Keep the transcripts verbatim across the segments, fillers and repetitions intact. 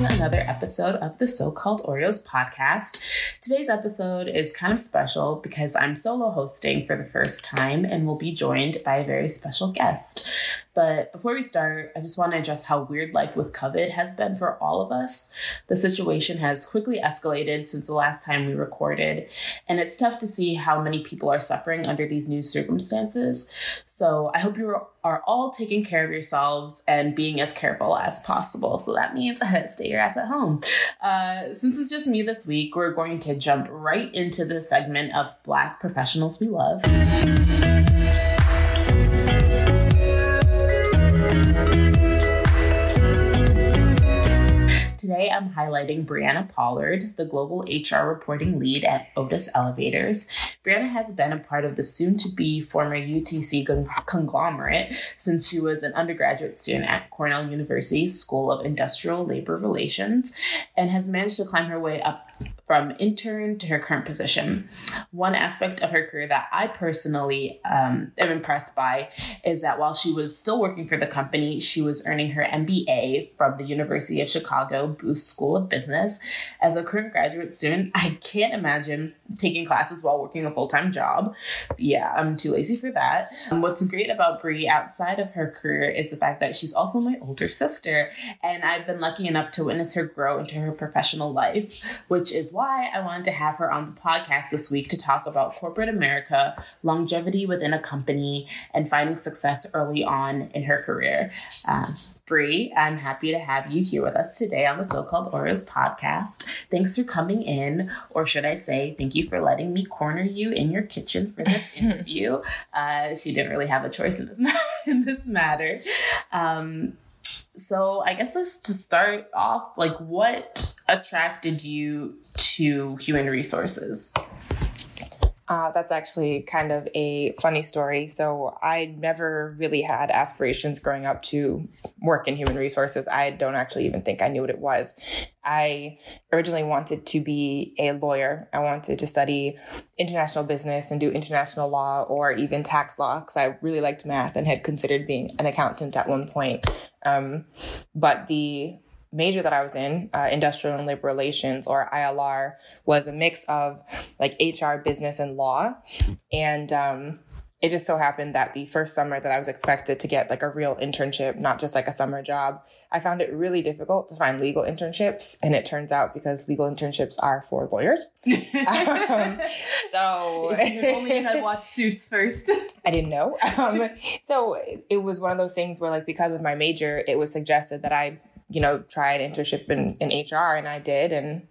to another episode of the So-Called Oreos podcast. Today's episode is kind of special because I'm solo hosting for the first time and will be joined by a very special guest. But before we start, I just want to address how weird life with COVID has been for all of us. The situation has quickly escalated since the last time we recorded, and it's tough to see how many people are suffering under these new circumstances. So I hope you are all taking care of yourselves and being as careful as possible. So that means stay your ass at home. Uh, since it's just me this week, we're going to jump right into the segment of Black Professionals We Love. Today, I'm highlighting Brianna Pollard, the global H R reporting lead at Otis Elevators. Brianna has been a part of the soon-to-be former U T C conglomerate since she was an undergraduate student at Cornell University's School of Industrial Labor Relations and has managed to climb her way up from intern to her current position. One aspect of her career that I personally um, am impressed by is that while she was still working for the company, she was earning her M B A from the University of Chicago Booth School of Business. As a current graduate student, I can't imagine taking classes while working a full-time job. Yeah, I'm too lazy for that. And what's great about Brie outside of her career is the fact that she's also my older sister, and I've been lucky enough to witness her grow into her professional life, which is why why I wanted to have her on the podcast this week to talk about corporate America, longevity within a company, and finding success early on in her career. Uh, Bree, I'm happy to have you here with us today on the So-Called Oreos podcast. Thanks for coming in, or should I say, thank you for letting me corner you in your kitchen for this interview. Uh, she didn't really have a choice in this, in this matter. Um, so I guess let's to start off, like what attracted you to human resources? Uh, that's actually kind of a funny story. So I never really had aspirations growing up to work in human resources. I don't actually even think I knew what it was. I originally wanted to be a lawyer. I wanted to study international business and do international law or even tax law because I really liked math and had considered being an accountant at one point. Um, but the major that I was in, uh, industrial and labor relations, or I L R, was a mix of like H R, business, and law. And um, it just so happened that the first summer that I was expected to get like a real internship, not just like a summer job, I found it really difficult to find legal internships. And it turns out because legal internships are for lawyers. um, so if you only had watched Suits first. I didn't know. Um, so it was one of those things where like because of my major, it was suggested that I you know, try an internship in, in H R. And I did, and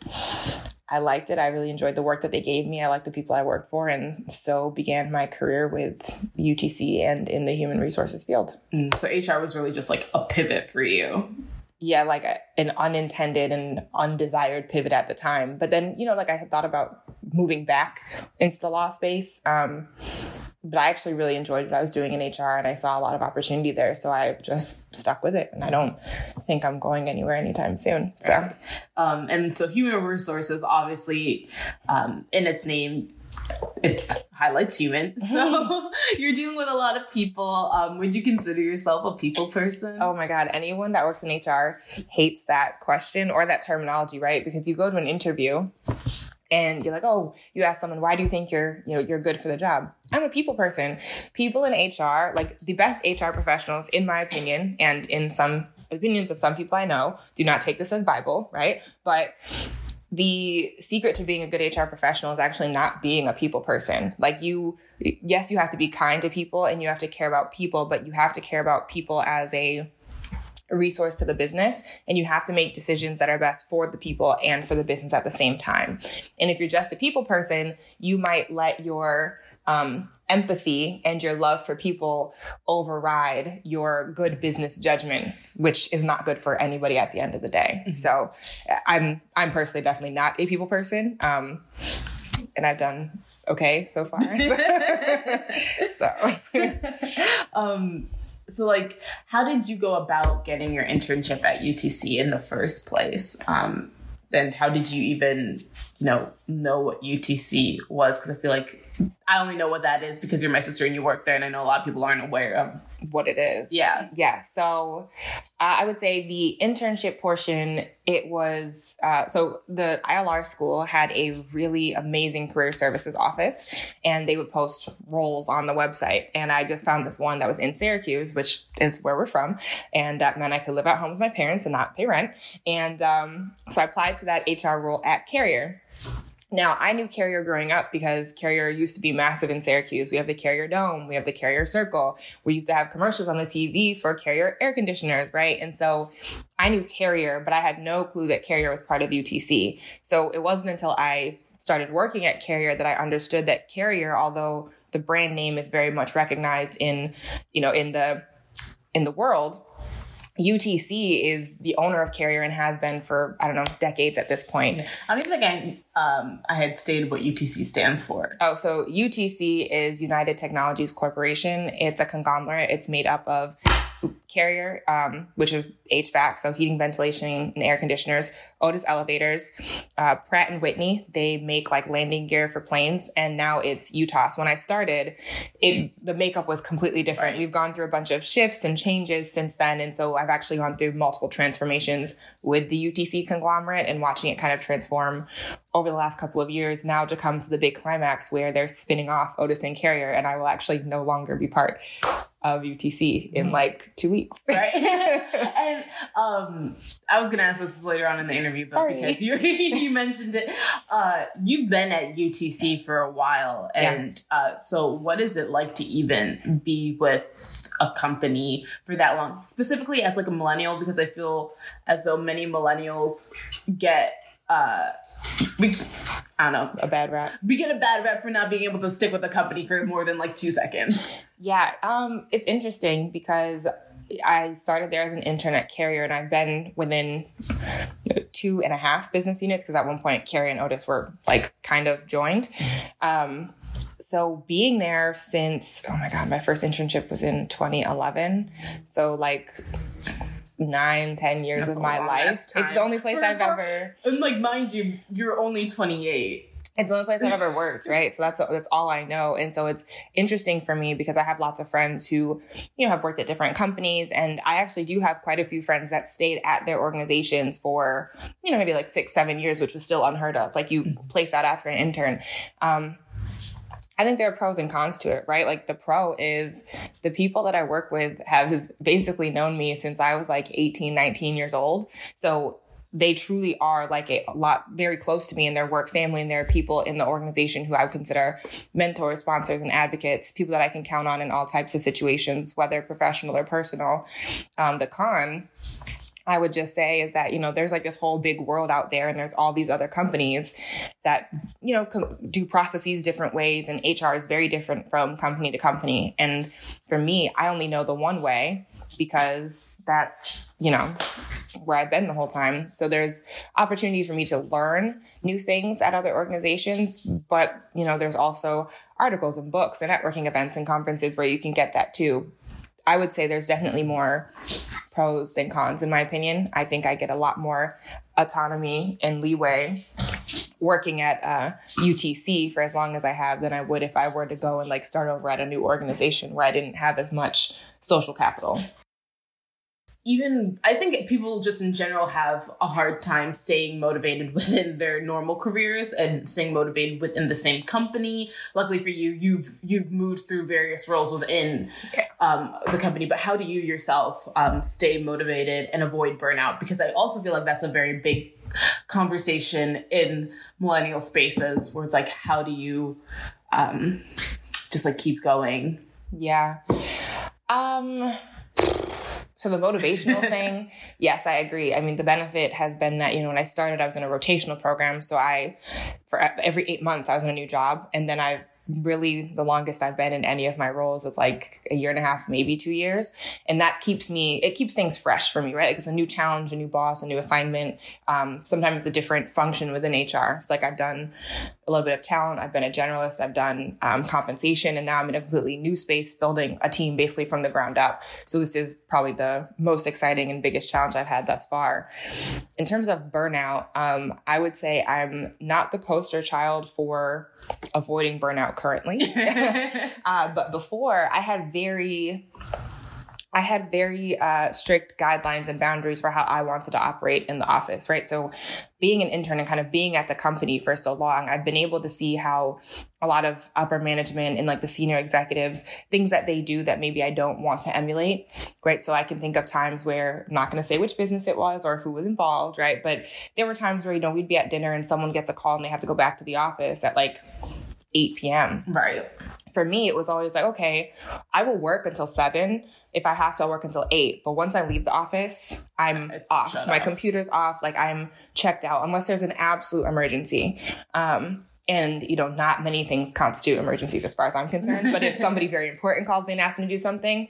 I liked it. I really enjoyed the work that they gave me. I liked the people I worked for. And so began my career with U T C and in the human resources field. Mm, so H R was really just like a pivot for you. Yeah, like a, an unintended and undesired pivot at the time. But then, you know, like I had thought about moving back into the law space. Um, but I actually really enjoyed what I was doing in H R, and I saw a lot of opportunity there. So I just stuck with it, and I don't think I'm going anywhere anytime soon. So, right. um, and so human resources, obviously, um, in its name, it highlights human. So you're dealing with a lot of people. Um, would you consider yourself a people person? Oh my God. Anyone that works in H R hates that question or that terminology, right? Because you go to an interview and you're like, oh, you ask someone, why do you think you're, you know, you're good for the job? I'm a people person. People in H R, like the best H R professionals, in my opinion, and in some opinions of some people I know, do not take this as Bible, right? But the secret to being a good H R professional is actually not being a people person. Like you, yes, you have to be kind to people and you have to care about people, but you have to care about people as a resource to the business, and you have to make decisions that are best for the people and for the business at the same time. And if you're just a people person, you might let your um, empathy and your love for people override your good business judgment, which is not good for anybody at the end of the day. Mm-hmm. So I'm, I'm personally definitely not a people person. Um, and I've done okay so far. So, um, So like, how did you go about getting your internship at U T C in the first place? Um, And how did you even, you know, know what U T C was? Because I feel like I only know what that is because you're my sister and you work there. And I know a lot of people aren't aware of what it is. Yeah. Yeah. So uh, I would say the internship portion, it was, uh, so the I L R school had a really amazing career services office, and they would post roles on the website. And I just found this one that was in Syracuse, which is where we're from. And that meant I could live at home with my parents and not pay rent. And um, so I applied to that H R role at Carrier. Now, I knew Carrier growing up because Carrier used to be massive in Syracuse. We have the Carrier Dome. We have the Carrier Circle. We used to have commercials on the T V for Carrier air conditioners, right? And so I knew Carrier, but I had no clue that Carrier was part of U T C. So it wasn't until I started working at Carrier that I understood that Carrier, although the brand name is very much recognized in, you know, in the in the world, U T C is the owner of Carrier and has been for, I don't know, decades at this point. I don't even think I um, I had stated what U T C stands for. Oh, so U T C is United Technologies Corporation. It's a conglomerate. It's made up of Carrier, um, which is H V A C, so heating, ventilation, and air conditioners, Otis Elevators, uh, Pratt and Whitney. They make like landing gear for planes, and now it's U T A S. When I started, it, the makeup was completely different. Right. We've gone through a bunch of shifts and changes since then, and so I've actually gone through multiple transformations with the U T C conglomerate and watching it kind of transform over the last couple of years now to come to the big climax where they're spinning off Otis and Carrier, and I will actually no longer be part of U T C in like two weeks. Right. And um, I was going to ask this later on in the interview, but Sorry. because you, you mentioned it, uh, you've been at U T C for a while. And yeah. uh, so what is it like to even be with a company for that long, specifically as like a millennial? Because I feel as though many millennials get, uh, we, I don't know, a bad rap. We get a bad rap for not being able to stick with a company for more than like two seconds. Yeah. Um, it's interesting because I started there as an intern at Carrier, and I've been within two and a half business units because at one point Carrier and Otis were like kind of joined. Um, so being there since, oh my God, my first internship was in twenty eleven. So like nine, ten years That's of my life. It's the only place for, I've for, ever... And like, mind you, you're only twenty-eight. It's the only place I've ever worked, right? So that's that's all I know. And so it's interesting for me because I have lots of friends who, you know, have worked at different companies. And I actually do have quite a few friends that stayed at their organizations for, you know, maybe like six, seven years, which was still unheard of. Like you place that after an intern. Um, I think there are pros and cons to it, right? Like the pro is the people that I work with have basically known me since I was like eighteen, nineteen years old. So they truly are like a lot very close to me in their work family, and there are people in the organization who I would consider mentors, sponsors, and advocates, people that I can count on in all types of situations, whether professional or personal. Um, the con, I would just say, is that, you know, there's like this whole big world out there, and there's all these other companies that, you know, com- do processes different ways, and H R is very different from company to company. And for me, I only know the one way because that's, you know, where I've been the whole time. So there's opportunity for me to learn new things at other organizations, but, you know, there's also articles and books and networking events and conferences where you can get that too. I would say there's definitely more pros than cons, in my opinion. I think I get a lot more autonomy and leeway working at uh, U T C for as long as I have than I would if I were to go and like start over at a new organization where I didn't have as much social capital. Even, I think people just in general have a hard time staying motivated within their normal careers and staying motivated within the same company. Luckily for you, you've you've moved through various roles within um, the company. But how do you yourself um, stay motivated and avoid burnout? Because I also feel like that's a very big conversation in millennial spaces where it's like, how do you um, just like keep going? Yeah. Um. So the motivational thing, yes, I agree. I mean, the benefit has been that, you know, when I started, I was in a rotational program. So I, for every eight months, I was in a new job. And then I really, the longest I've been in any of my roles is like a year and a half, maybe two years. And that keeps me, it keeps things fresh for me, right? Like it's a new challenge, a new boss, a new assignment. Um, sometimes it's a different function within H R. It's like I've done a little bit of talent. I've been a generalist. I've done um, compensation, and now I'm in a completely new space, building a team basically from the ground up. So this is probably the most exciting and biggest challenge I've had thus far. In terms of burnout, um, I would say I'm not the poster child for avoiding burnout currently. uh, but before, I had very... I had very uh, strict guidelines and boundaries for how I wanted to operate in the office, right? So being an intern and kind of being at the company for so long, I've been able to see how a lot of upper management and like the senior executives, things that they do that maybe I don't want to emulate, right? So I can think of times where, I'm not going to say which business it was or who was involved, right? But there were times where, you know, we'd be at dinner and someone gets a call and they have to go back to the office at like eight p.m. Right. For me, it was always like, okay, I will work until seven. If I have to, I'll work until eight. But once I leave the office, I'm it's off. My off. computer's off. Like I'm checked out unless there's an absolute emergency. Um, and, you know, not many things constitute emergencies as far as I'm concerned. But if somebody very important calls me and asks me to do something,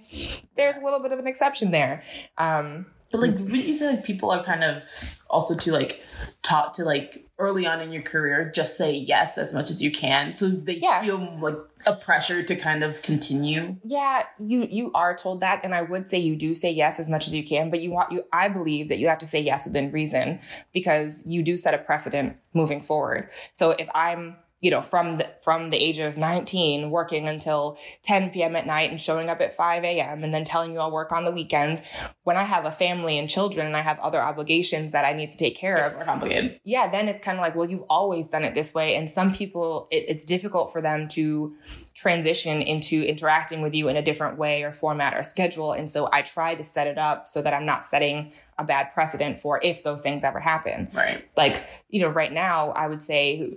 there's a little bit of an exception there. Um, but like, wouldn't you say like people are kind of also too like taught to like, early on in your career, just say yes as much as you can. So they yeah. feel like a pressure to kind of continue. Yeah, you you are told that. And I would say you do say yes as much as you can, but you want you I believe that you have to say yes within reason, because you do set a precedent moving forward. So if I'm, you know, from the, from the age of nineteen, working until ten p.m. at night and showing up at five a.m. and then telling you I'll work on the weekends, when I have a family and children and I have other obligations that I need to take care of. It's more complicated. Yeah, then it's kind of like, well, you've always done it this way. And some people, it, it's difficult for them to transition into interacting with you in a different way or format or schedule. And so I try to set it up so that I'm not setting a bad precedent for if those things ever happen. Right. Like, you know, right now, I would say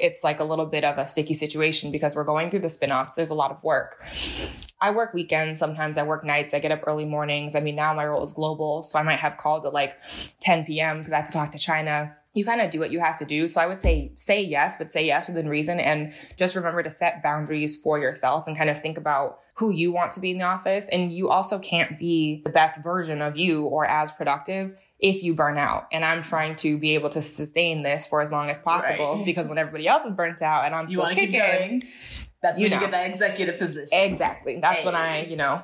it's like, like a little bit of a sticky situation because we're going through the spinoffs. There's a lot of work. I work weekends. Sometimes I work nights. I get up early mornings. I mean, now my role is global. So I might have calls at like ten p.m. because I have to talk to China. You kind of do what you have to do. So I would say, say yes, but say yes within reason. And just remember to set boundaries for yourself and kind of think about who you want to be in the office. And you also can't be the best version of you or as productive if you burn out. And I'm trying to be able to sustain this for as long as possible, right? Because when everybody else is burnt out and I'm you still kicking, keep going. That's when you, know. you get that executive position. Exactly. That's hey. when I, you know,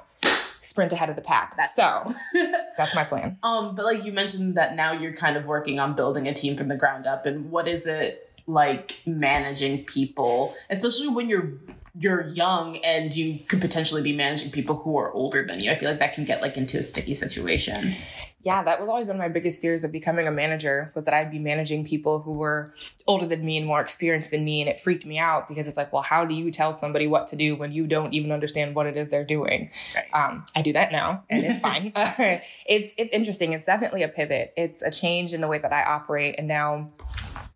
sprint ahead of the pack. That's so that's my plan. Um, but like you mentioned that now you're kind of working on building a team from the ground up. And what is it like managing people, especially when you're you're young and you could potentially be managing people who are older than you? I feel like that can get like into a sticky situation. Yeah, that was always one of my biggest fears of becoming a manager, was that I'd be managing people who were older than me and more experienced than me. And it freaked me out because it's like, well, how do you tell somebody what to do when you don't even understand what it is they're doing? Right. Um, I do that now and it's fine. it's, it's interesting. It's definitely a pivot. It's a change in the way that I operate. And now,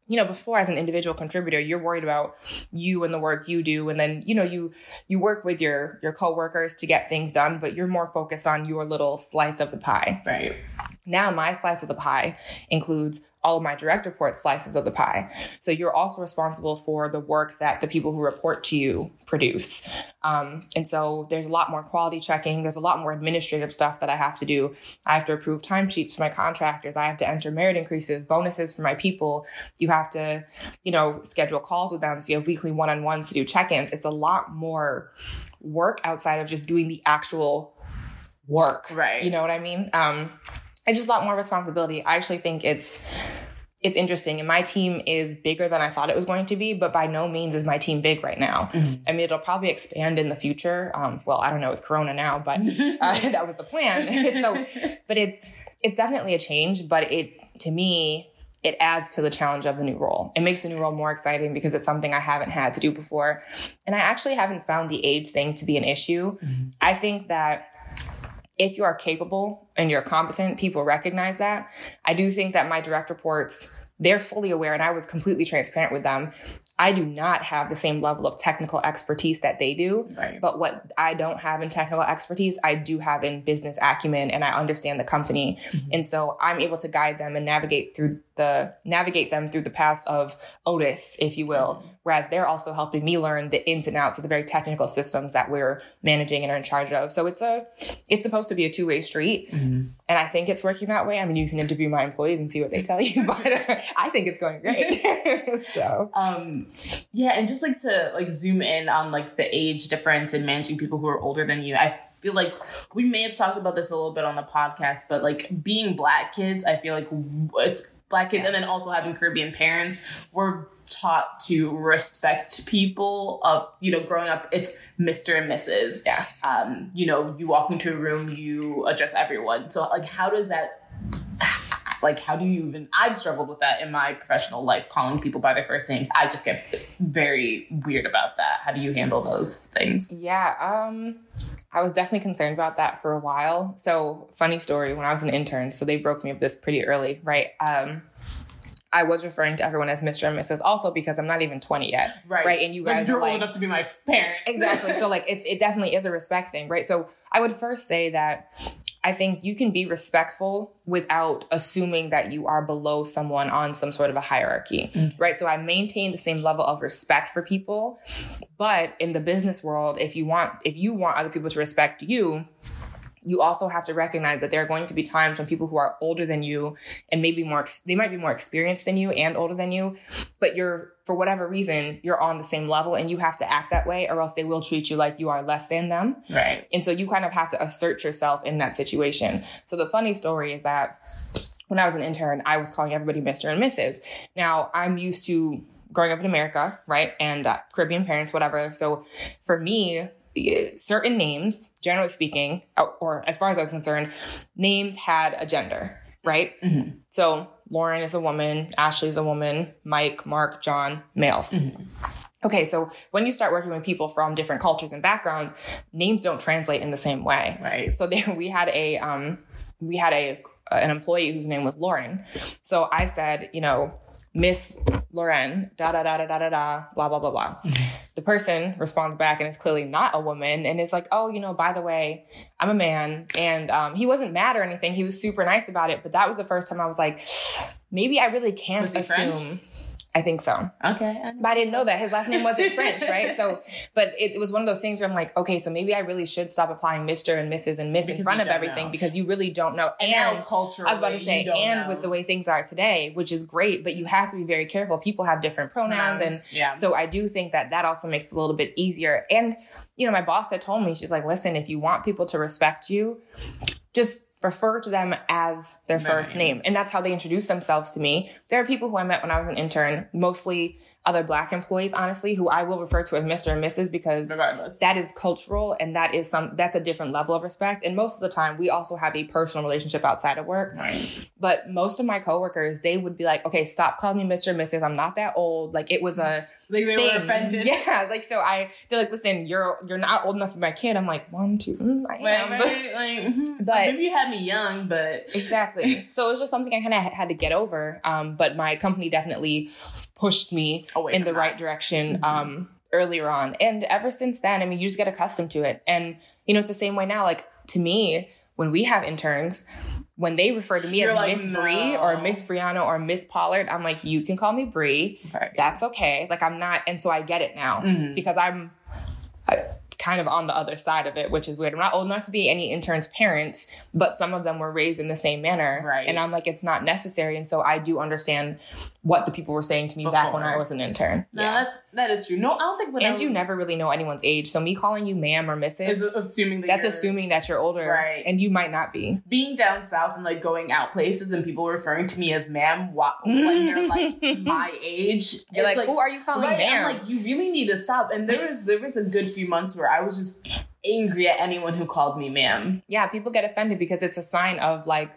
you know, before as an individual contributor, you're worried about you and the work you do. And then, you know, you, you work with your, your coworkers to get things done, but you're more focused on your little slice of the pie. Right. Now my slice of the pie includes all of my direct report slices of the pie. So you're also responsible for the work that the people who report to you produce. Um, and so there's a lot more quality checking. There's a lot more administrative stuff that I have to do. I have to approve timesheets for my contractors. I have to enter merit increases, bonuses for my people. You have to, you know, schedule calls with them. So you have weekly one-on-ones to do check-ins. It's a lot more work outside of just doing the actual work. Right. You know what I mean? Um, It's just a lot more responsibility. I actually think it's it's interesting. And my team is bigger than I thought it was going to be, but by no means is my team big right now. Mm-hmm. I mean, it'll probably expand in the future. Um, well, I don't know with Corona now, but uh, that was the plan. so, but it's it's definitely a change, but it to me... it adds to the challenge of the new role. It makes the new role more exciting because it's something I haven't had to do before. And I actually haven't found the age thing to be an issue. Mm-hmm. I think that if you are capable and you're competent, people recognize that. I do think that my direct reports, they're fully aware, and I was completely transparent with them. I do not have the same level of technical expertise that they do, right? But what I don't have in technical expertise, I do have in business acumen, and I understand the company. Mm-hmm. And so I'm able to guide them and navigate through the navigate them through the paths of Otis, if you will, mm-hmm. whereas they're also helping me learn the ins and outs of the very technical systems that we're managing and are in charge of. So it's a it's supposed to be a two-way street, mm-hmm. and I think it's working that way. I mean, you can interview my employees and see what they tell you, but I think it's going great. so. Um, Um, yeah. And just like to like zoom in on like the age difference and managing people who are older than you. I feel like we may have talked about this a little bit on the podcast, but like being Black kids, I feel like it's Black kids. Yeah. And then also having Caribbean parents, we're taught to respect people of, you know, growing up, it's Mister and Missus Yes. Um, you know, you walk into a room, you address everyone. So like, how does that, like, how do you even, I've struggled with that in my professional life, calling people by their first names. I just get very weird about that. How do you handle those things? Yeah. Um, I was definitely concerned about that for a while. So funny story, when I was an intern, so they broke me of this pretty early, right? Um, I was referring to everyone as Mister and Missus also because I'm not even twenty yet. Right. Right. And you guys like, you're are old like, enough to be my parents. Exactly. So like, it's, it definitely is a respect thing, right? So I would first say that I think you can be respectful without assuming that you are below someone on some sort of a hierarchy, mm-hmm. right? So I maintain the same level of respect for people, but in the business world, if you want, if you want other people to respect you, you also have to recognize that there are going to be times when people who are older than you and maybe more, they might be more experienced than you and older than you, but you're, for whatever reason, you're on the same level and you have to act that way or else they will treat you like you are less than them. Right. And so you kind of have to assert yourself in that situation. So the funny story is that when I was an intern, I was calling everybody Mister and Missus Now I'm used to growing up in America, right? And uh, Caribbean parents, whatever. So for me, certain names, generally speaking, or, or as far as I was concerned, names had a gender, right? Mm-hmm. So Lauren is a woman, Ashley is a woman, Mike, Mark, John, males. Mm-hmm. Okay, so when you start working with people from different cultures and backgrounds, names don't translate in the same way. Right. So there, we had a um, we had a an employee whose name was Lauren. So I said, you know, Miss Lauren, da da da da da da da, blah blah blah blah. The person responds back and is clearly not a woman and is like, oh, you know, by the way, I'm a man. And um, he wasn't mad or anything. He was super nice about it. But that was the first time I was like, maybe I really can't assume. Was he French? I think so. Okay. I but I didn't know that. His last name wasn't French, right? So, but it, it was one of those things where I'm like, okay, so maybe I really should stop applying Mister and Missus and Miss because in front of everything know. Because you really don't know. And, and culturally, I was about to say, and know. With the way things are today, which is great, but you have to be very careful. People have different pronouns. Nice. And yeah. So I do think that that also makes it a little bit easier. And, you know, my boss had told me, she's like, listen, if you want people to respect you, just refer to them as their Man. first name. And that's how they introduce themselves to me. There are people who I met when I was an intern, mostly other Black employees, honestly, who I will refer to as Mister and Missus because Regardless. that is cultural and that is some that's a different level of respect. And most of the time, we also have a personal relationship outside of work. Right. But most of my coworkers, they would be like, okay, stop calling me Mister and Missus I'm not that old. Like it was a like they thing. Were offended. Yeah. Like so, I they're like, listen, you're you're not old enough to be my kid. I'm like, one, two, mm, I am. Wait, wait, like, mm-hmm. But maybe you had me young, but exactly. So it was just something I kind of had to get over. Um, but my company definitely pushed me oh, wait, in the right direction mm-hmm. um, earlier on. And ever since then, I mean, you just get accustomed to it. And, you know, it's the same way now. Like, to me, when we have interns, when they refer to me You're as like, Miss no. Bree or Miss Brianna or Miss Pollard, I'm like, you can call me Bree. Right. That's okay. Like, I'm not. And so I get it now mm-hmm. because I'm I, kind of on the other side of it, which is weird. I'm not old enough to be any intern's parent, but some of them were raised in the same manner. Right. And I'm like, it's not necessary. And so I do understand what the people were saying to me Before. back when I was an intern. No, yeah. that's, that is true. No, I don't think when And was, you never really know anyone's age. So me calling you ma'am or missus is assuming that that's you're, assuming that you're older. Right. And you might not be. Being down south and like going out places and people referring to me as ma'am while, when they're like my age. You're like, like, who are you calling right? ma'am? I'm like, you really need to stop. And there was, there was a good few months where I was just angry at anyone who called me ma'am. Yeah, people get offended because it's a sign of like...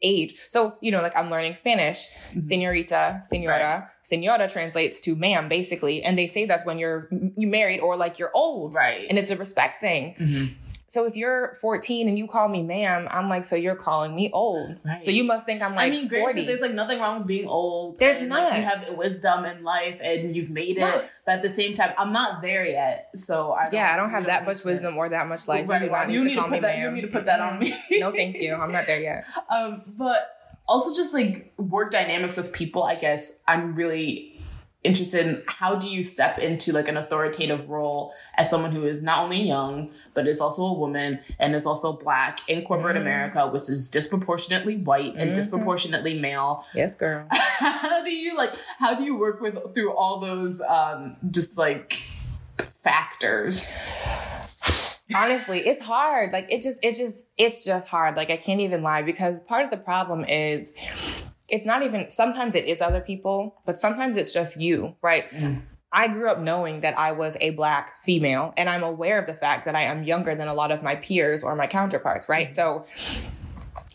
age. So, you know, like I'm learning Spanish, señorita, señora, right. señora translates to ma'am basically. And they say that's when you're you married or like you're old. Right. And it's a respect thing. Mm-hmm. So if you're fourteen and you call me ma'am, I'm like, so you're calling me old. Right. So you must think I'm like I mean, granted, forty. There's like nothing wrong with being old. There's and, not. Like, you have wisdom in life and you've made it. Not. But at the same time, I'm not there yet. So I don't Yeah, I don't have that much wisdom or that much life. Right. You, right. Need you, need to to me that, you need to put that on me. No, thank you. I'm not there yet. Um, but also just like work dynamics with people, I guess I'm really... interested in how do you step into like an authoritative role as someone who is not only young, but is also a woman and is also Black in corporate mm-hmm. America, which is disproportionately white and mm-hmm. disproportionately male. Yes, girl. How do you like, how do you work with through all those um, just like factors? Honestly, it's hard. Like it just, it's just, it's just hard. Like I can't even lie, because part of the problem is it's not even, sometimes it is other people, but sometimes it's just you, right? Mm. I grew up knowing that I was a Black female, and I'm aware of the fact that I am younger than a lot of my peers or my counterparts, right? So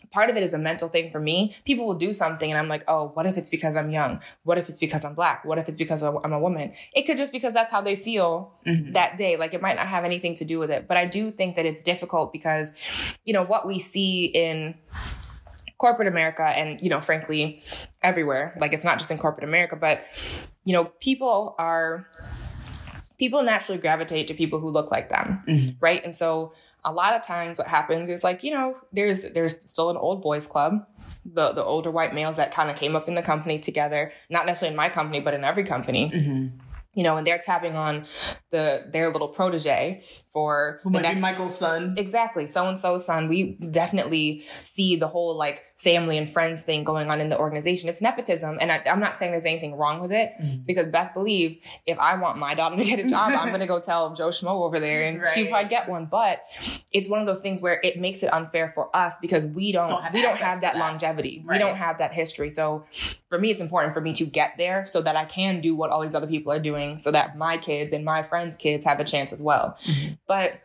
part of it is a mental thing for me. People will do something and I'm like, oh, what if it's because I'm young? What if it's because I'm Black? What if it's because I'm a woman? It could just because that's how they feel mm-hmm. that day. Like it might not have anything to do with it. But I do think that it's difficult because, you know, what we see in corporate America and, you know, frankly, everywhere, like it's not just in corporate America, but, you know, people are, people naturally gravitate to people who look like them. Mm-hmm. Right. And so a lot of times what happens is like, you know, there's, there's still an old boys club, the, the older white males that kind of came up in the company together, not necessarily in my company, but in every company. Mm-hmm. You know, and they're tapping on the their little protege for who the might next be Michael's son. Exactly. So-and-so's son. We definitely see the whole like family and friends thing going on in the organization. It's nepotism. And I, I'm not saying there's anything wrong with it mm-hmm. because best believe if I want my daughter to get a job, I'm going to go tell Joe Schmo over there and right. she probably get one. But it's one of those things where it makes it unfair for us because we don't, don't we don't have that, that. longevity. Right. We don't have that history. So for me, it's important for me to get there so that I can do what all these other people are doing, so that my kids and my friends' kids have a chance as well. Mm-hmm. But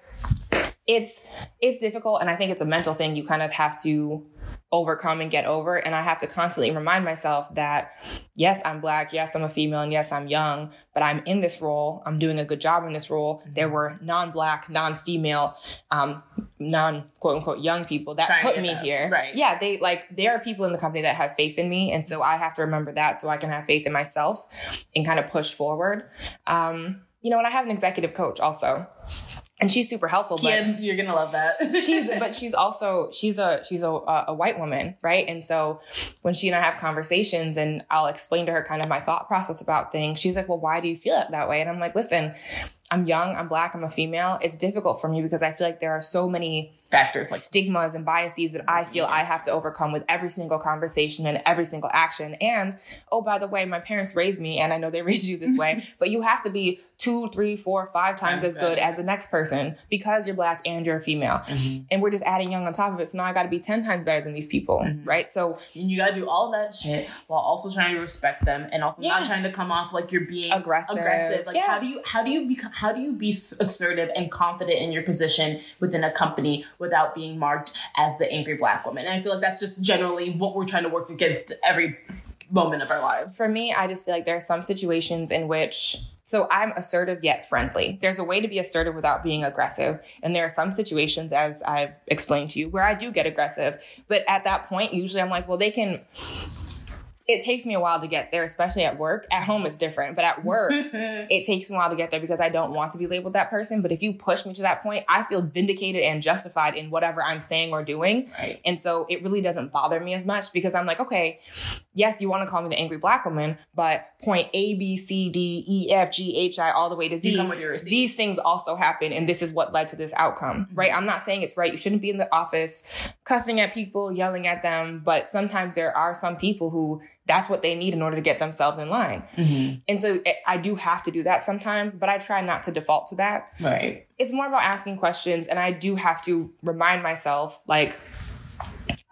it's it's difficult, and I think it's a mental thing you kind of have to overcome and get over. And I have to constantly remind myself that, yes, I'm Black, yes, I'm a female, and yes, I'm young, but I'm in this role. I'm doing a good job in this role. Mm-hmm. There were non-Black, non-female, um, non-quote-unquote young people that Trying put me up. here. Right. Yeah, they like there are people in the company that have faith in me, and so I have to remember that so I can have faith in myself and kind of push forward. Um, you know, and I have an executive coach also. And she's super helpful. Kim, but you're going to love that. she's, but she's also, she's a, she's a, a white woman. Right. And so when she and I have conversations and I'll explain to her kind of my thought process about things, she's like, well, why do you feel it that way? And I'm like, listen, I'm young, I'm Black, I'm a female. It's difficult for me because I feel like there are so many factors, like stigmas and biases that I feel yes. I have to overcome with every single conversation and every single action. And, oh, by the way, my parents raised me, and I know they raised you this way, but you have to be two, three, four, five times I'm as good, good as the next person because you're Black and you're a female. Mm-hmm. And we're just adding young on top of it. So now I got to be ten times better than these people, mm-hmm. right? So and you got to do all that shit while also trying to respect them and also yeah. not trying to come off like you're being aggressive. aggressive. Like yeah. how do you, how do you become, how do you be assertive and confident in your position within a company without being marked as the angry Black woman? And I feel like that's just generally what we're trying to work against every moment of our lives. For me, I just feel like there are some situations in which, so I'm assertive yet friendly. There's a way to be assertive without being aggressive. And there are some situations, as I've explained to you, where I do get aggressive. But at that point, usually I'm like, well, they can... It takes me a while to get there, especially at work. At home, it's different. But at work, it takes me a while to get there because I don't want to be labeled that person. But if you push me to that point, I feel vindicated and justified in whatever I'm saying or doing. Right. And so it really doesn't bother me as much because I'm like, okay, yes, you want to call me the angry Black woman, but point A, B, C, D, E, F, G, H, I, all the way to Z, these things also happen. And this is what led to this outcome, mm-hmm. right? I'm not saying it's right. You shouldn't be in the office cussing at people, yelling at them. But sometimes there are some people who... that's what they need in order to get themselves in line. Mm-hmm. And so it, I do have to do that sometimes, but I try not to default to that. Right. It's more about asking questions. And I do have to remind myself, like,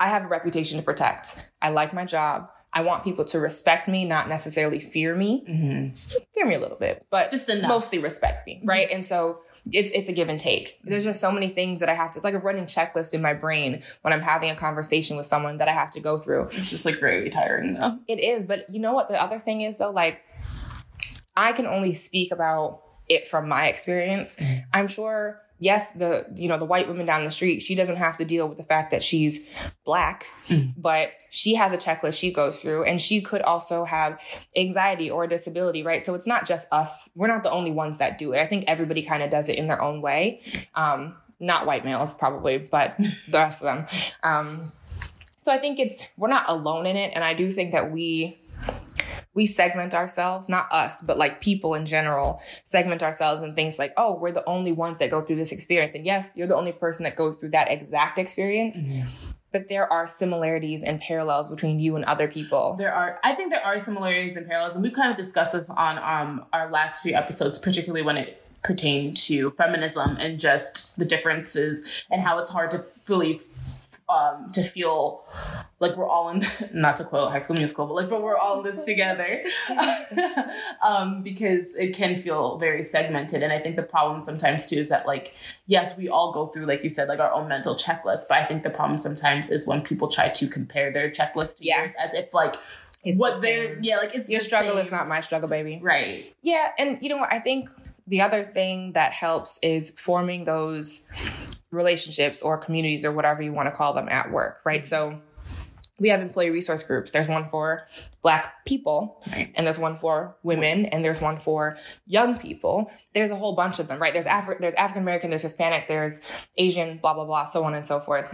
I have a reputation to protect. I like my job. I want people to respect me, not necessarily fear me. Mm-hmm. Fear me a little bit, but just enough. Mostly respect me. Right. Mm-hmm. And so It's it's a give and take. There's just so many things that I have to, it's like a running checklist in my brain when I'm having a conversation with someone that I have to go through. It's just like very tiring though. It is. But you know what the other thing is though? Like I can only speak about it from my experience. I'm sure, yes, the, you know, the white woman down the street, she doesn't have to deal with the fact that she's Black, mm. but she has a checklist she goes through, and she could also have anxiety or a disability, right? So it's not just us. We're not the only ones that do it. I think everybody kind of does it in their own way. Um, not white males probably, but the rest of them. Um, so I think it's, we're not alone in it. And I do think that we... we segment ourselves, not us, but like people in general segment ourselves and things like, oh, we're the only ones that go through this experience. And yes, you're the only person that goes through that exact experience. Mm-hmm. But there are similarities and parallels between you and other people. There are. I think there are similarities and parallels. And we've kind of discussed this on um, our last few episodes, particularly when it pertained to feminism and just the differences and how it's hard to really... Um, to feel like we're all in, not to quote High School Musical, but like, but we're all in this together. um, because it can feel very segmented. And I think the problem sometimes too is that, like, yes, we all go through, like you said, like our own mental checklist. But I think the problem sometimes is when people try to compare their checklist to yeah. yours as if like, it's what's the their, yeah, like it's your the struggle same. Is not my struggle, baby. Right. Yeah. And you know what? I think the other thing that helps is forming those relationships or communities or whatever you want to call them at work, right? So we have employee resource groups. There's one for Black people, right. And there's one for women, and there's one for young people. There's a whole bunch of them, right? There's Afri- there's African American, there's Hispanic, there's Asian, blah, blah, blah, so on and so forth.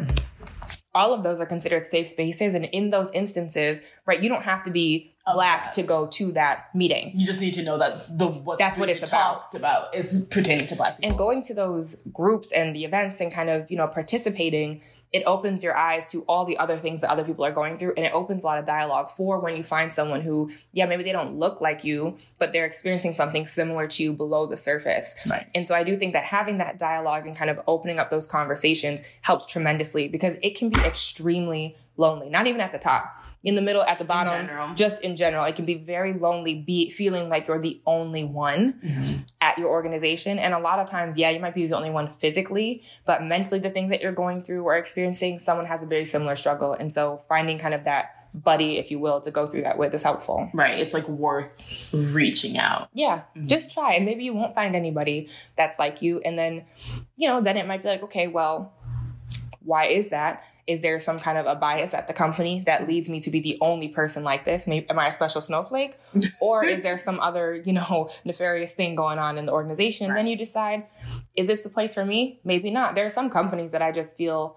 All of those are considered safe spaces. And in those instances, right, you don't have to be oh, Black God. to go to that meeting. You just need to know that the what's that's what it's about. about is pertaining to Black people. And going to those groups and the events and kind of, you know, participating, it opens your eyes to all the other things that other people are going through. And it opens a lot of dialogue for when you find someone who, yeah, maybe they don't look like you, but they're experiencing something similar to you below the surface. Right. And so I do think that having that dialogue and kind of opening up those conversations helps tremendously, because it can be extremely lonely, not even at the top, in the middle, at the bottom, in general. just in general. It can be very lonely, be feeling like you're the only one mm-hmm. at your organization. And a lot of times, yeah, you might be the only one physically, but mentally the things that you're going through or experiencing, someone has a very similar struggle. And so finding kind of that buddy, if you will, to go through that with is helpful. Right. It's like worth reaching out. Yeah. Mm-hmm. Just try. And maybe you won't find anybody that's like you. And then, you know, then it might be like, okay, well, why is that? Is there some kind of a bias at the company that leads me to be the only person like this? Maybe, am I a special snowflake? Or is there some other, you know, nefarious thing going on in the organization? And right. then you decide, is this the place for me? Maybe not. There are some companies that I just feel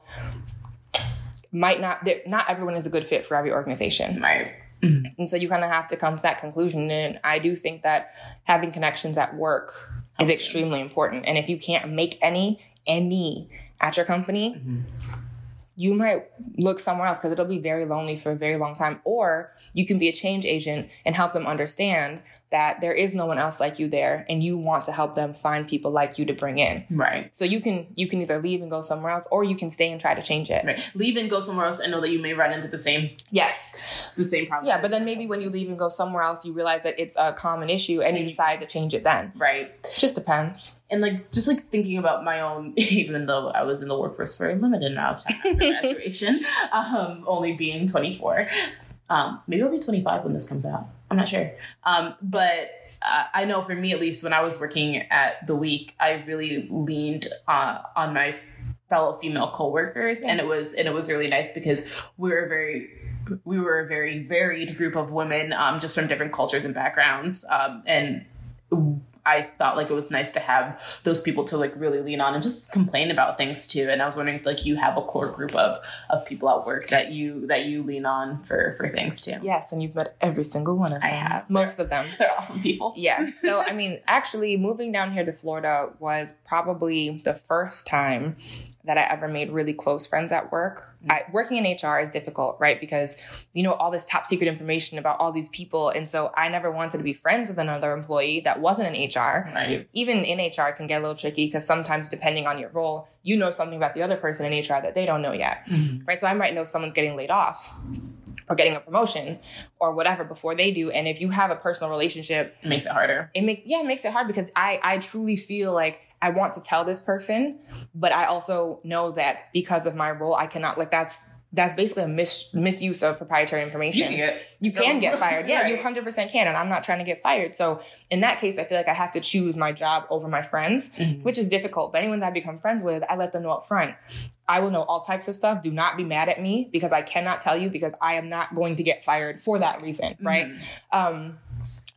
might not, not everyone is a good fit for every organization. Right. Mm-hmm. And so you kind of have to come to that conclusion. And I do think that having connections at work okay. is extremely important. And if you can't make any, any at your company, mm-hmm. you might look somewhere else, because it'll be very lonely for a very long time. Or you can be a change agent and help them understand that there is no one else like you there, and you want to help them find people like you to bring in. Right. So you can you can either leave and go somewhere else, or you can stay and try to change it. Right. Leave and go somewhere else and know that you may run into the same. Yes. The same problem. Yeah. But then maybe when you leave and go somewhere else, you realize that it's a common issue and you decide to change it then. Right. Just depends. And like, just like thinking about my own, even though I was in the workforce for a limited amount of time after graduation, um, only being twenty-four. Um, maybe I'll be twenty-five when this comes out. I'm not sure. Um, but uh, I know for me, at least when I was working at The Week, I really leaned uh, on my fellow female coworkers. And it was, and it was really nice because we were very, we were a very varied group of women, um, just from different cultures and backgrounds. Um, and I thought like it was nice to have those people to like really lean on and just complain about things too. And I was wondering if like you have a core group of of people at work that you that you lean on for for things too. Yes, and you've met every single one of them. I have. Most they're, of them. They're awesome people. Yeah. So I mean, actually moving down here to Florida was probably the first time that I ever made really close friends at work. I, working in H R is difficult, right? Because you know all this top secret information about all these people. And so I never wanted to be friends with another employee that wasn't in H R. Right. Even in H R can get a little tricky, because sometimes depending on your role, you know something about the other person in H R that they don't know yet, mm-hmm. right? So I might know someone's getting laid off or getting a promotion or whatever before they do. And if you have a personal relationship, it makes it harder. It makes, yeah, it makes it hard, because I, I truly feel like I want to tell this person, but I also know that because of my role, I cannot, like, that's, that's basically a mis- misuse of proprietary information. You, get, you can get fired. Yeah, right. You one hundred percent can. And I'm not trying to get fired. So in that case, I feel like I have to choose my job over my friends, mm-hmm. which is difficult. But anyone that I become friends with, I let them know up front. I will know all types of stuff. Do not be mad at me, because I cannot tell you, because I am not going to get fired for that reason. Right. Mm-hmm. Um,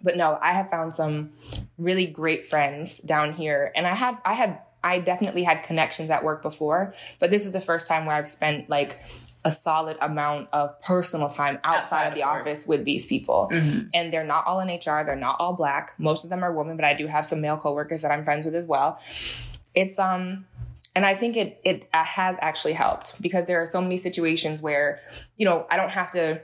but no, I have found some really great friends down here. And I had, I had, I definitely had connections at work before, but this is the first time where I've spent like a solid amount of personal time outside, outside of the work. office with these people. Mm-hmm. And they're not all in H R. They're not all Black. Most of them are women, but I do have some male coworkers that I'm friends with as well. It's, um, and I think it, it has actually helped because there are so many situations where, you know, I don't have to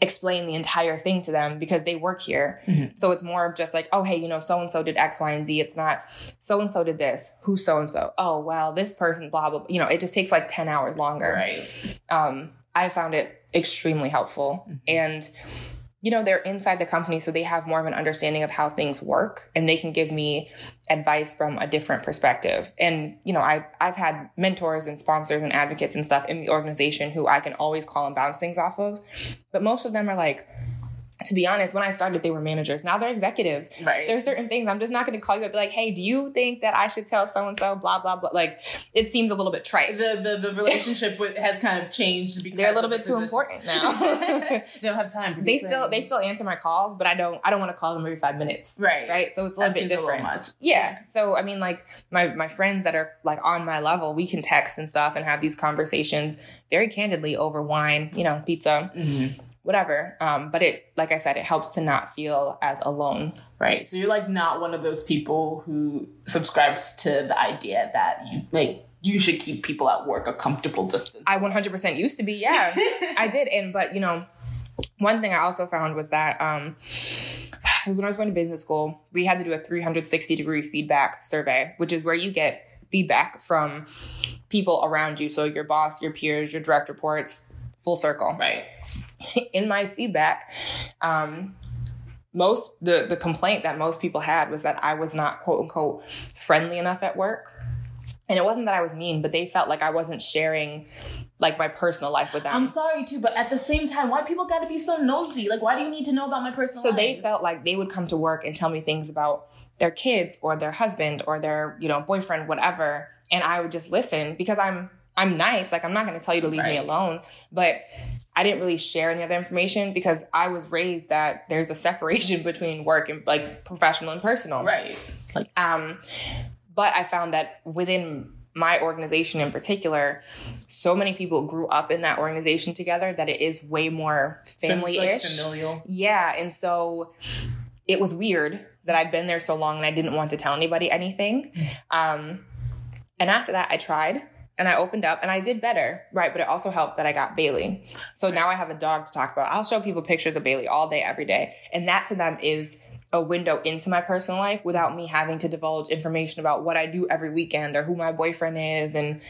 explain the entire thing to them because they work here. Mm-hmm. So it's more of just like, oh, hey, you know, so-and-so did X, Y, and Z. It's not so-and-so did this. Who's so-and-so? Oh, well, this person, blah, blah, blah. You know, it just takes like ten hours longer. Right. Um, I found it extremely helpful. Mm-hmm. And, you know, they're inside the company, so they have more of an understanding of how things work and they can give me advice from a different perspective. And, you know, I, I've had mentors and sponsors and advocates and stuff in the organization who I can always call and bounce things off of. But most of them are like, to be honest, when I started, they were managers. Now they're executives. Right. There are certain things. I'm just not going to call you up and be like, hey, do you think that I should tell so-and-so, blah, blah, blah. Like, it seems a little bit trite. The the, the relationship with, has kind of changed. Because they're a little bit too important now. They don't have time. For they still, they still answer my calls, but I don't, I don't want to call them every five minutes. Right. Right. So it's a little that bit different. A little much. Yeah. So, I mean, like my, my friends that are like on my level, we can text and stuff and have these conversations very candidly over wine, you know, pizza. Mm-hmm. Whatever. Um, but it, like I said, it helps to not feel as alone. Right. So you're like not one of those people who subscribes to the idea that you like you should keep people at work a comfortable distance. I one hundred percent used to be. Yeah, I did. And but, you know, one thing I also found was that um, it was when I was going to business school, we had to do a three sixty degree feedback survey, which is where you get feedback from people around you. So your boss, your peers, your direct reports, full circle. Right. In my feedback, um, most the, the complaint that most people had was that I was not, quote unquote, friendly enough at work. And it wasn't that I was mean, but they felt like I wasn't sharing like my personal life with them. I'm sorry too, but at the same time, why people got to be so nosy? Like, why do you need to know about my personal so life? So they felt like they would come to work and tell me things about their kids or their husband or their, you know, boyfriend, whatever. And I would just listen because I'm I'm nice. Like, I'm not going to tell you to leave right. me alone, but I didn't really share any other information because I was raised that there's a separation between work and like professional and personal. Right. Like, um, but I found that within my organization in particular, so many people grew up in that organization together that it is way more family-ish. Like familial. Yeah. And so it was weird that I'd been there so long and I didn't want to tell anybody anything. Um, and after that I tried. And I opened up and I did better, right? But it also helped that I got Bailey. So now I have a dog to talk about. I'll show people pictures of Bailey all day, every day. And that to them is a window into my personal life without me having to divulge information about what I do every weekend or who my boyfriend is and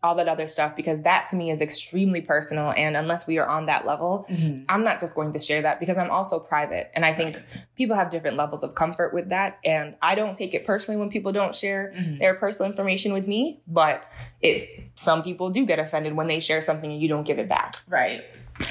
all that other stuff. Because that to me is extremely personal. And unless we are on that level, mm-hmm. I'm not just going to share that because I'm also private. And I think people have different levels of comfort with that. And I don't take it personally when people don't share mm-hmm. their personal information with me. But it some people do get offended when they share something and you don't give it back. Right.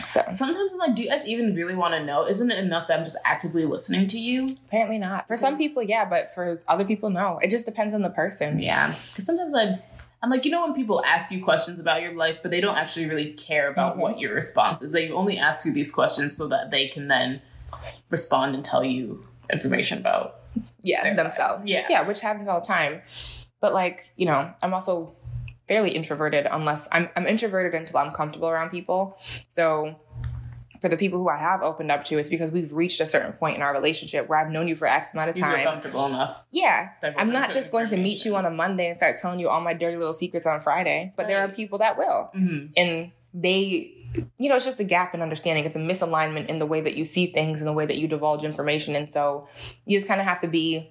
So sometimes I'm like, do you guys even really want to know? Isn't it enough that I'm just actively listening to you? Apparently not. For some people, yeah. But for other people, no. It just depends on the person. Yeah. Because sometimes I... I'm like, you know when people ask you questions about your life, but they don't actually really care about mm-hmm. what your response is. They only ask you these questions so that they can then respond and tell you information about yeah themselves. Yeah. yeah, which happens all the time. But like, you know, I'm also fairly introverted unless I'm, I'm introverted until I'm comfortable around people. So for the people who I have opened up to, it's because we've reached a certain point in our relationship where I've known you for X amount of time. You're comfortable enough. Yeah. I'm not just going to meet you on a Monday and start telling you all my dirty little secrets on Friday, but right. there are people that will. Mm-hmm. And they, you know, it's just a gap in understanding. It's a misalignment in the way that you see things and the way that you divulge information. And so you just kind of have to be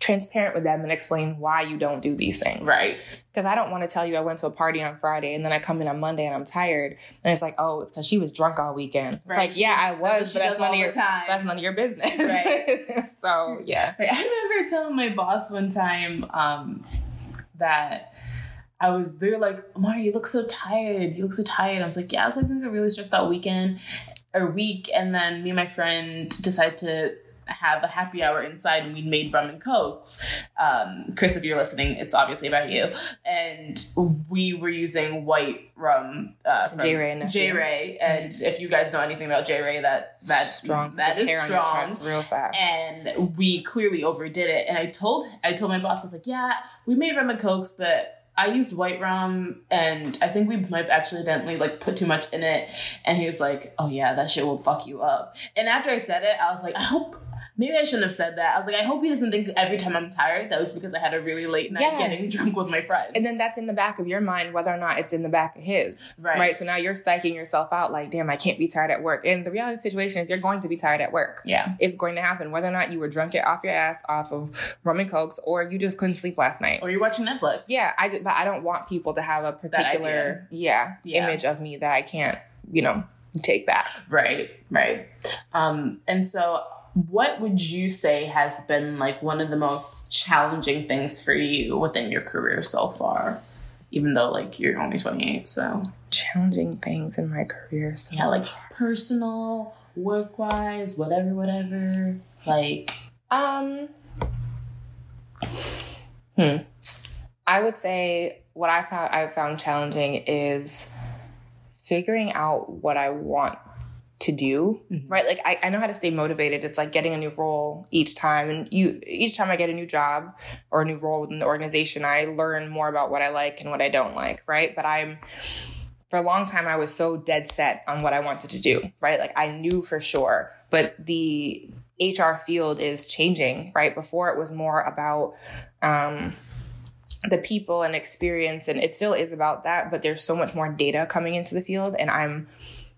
transparent with them and explain why you don't do these things. Right. Because I don't want to tell you I went to a party on Friday and then I come in on Monday and I'm tired. And it's like, oh, it's because she was drunk all weekend. It's right. like, she yeah, I was, but that's none of your time. That's none of your business. Right. So, yeah. Right. I remember telling my boss one time um, that I was, they were like, Amara, you look so tired. You look so tired. I was like, yeah, I was like, I think I really stressed out weekend or week. And then me and my friend decided to have a happy hour inside and we made rum and cokes. Um, Chris, if you're listening, it's obviously about you. And we were using white rum uh, from J. Ray. J. Ray. And mm-hmm. if you guys know anything about J. Ray, that, that, strong. that is strong. On your chest real fast. And we clearly overdid it. And I told, I told my boss, I was like, yeah, we made rum and cokes, but I used white rum and I think we might have accidentally like put too much in it. And he was like, oh yeah, that shit will fuck you up. And after I said it, I was like, I hope, maybe I shouldn't have said that. I was like, I hope he doesn't think every time I'm tired, that was because I had a really late night yeah. getting drunk with my friends. And then that's in the back of your mind, whether or not it's in the back of his. Right. Right. So now you're psyching yourself out like, damn, I can't be tired at work. And the reality of the situation is you're going to be tired at work. Yeah. It's going to happen. Whether or not you were drunk it off your ass off of rum and cokes, or you just couldn't sleep last night. Or you're watching Netflix. Yeah. I just, but I don't want people to have a particular yeah, yeah image of me that I can't, you know, take back. Right. Right. Um, and so... what would you say has been like one of the most challenging things for you within your career so far? Even though like you're only twenty-eight, so. Challenging things in my career so yeah, like personal, work-wise, whatever, whatever. Like, um, hmm. I would say what I found I found challenging is figuring out what I want to do, mm-hmm. right? Like I, I know how to stay motivated. It's like getting a new role each time. And you, each time I get a new job or a new role within the organization, I learn more about what I like and what I don't like. Right. But I'm, for a long time, I was so dead set on what I wanted to do. Right. Like I knew for sure, but the H R field is changing, right? Before it was more about, um, the people and experience. And it still is about that, but there's so much more data coming into the field, and I'm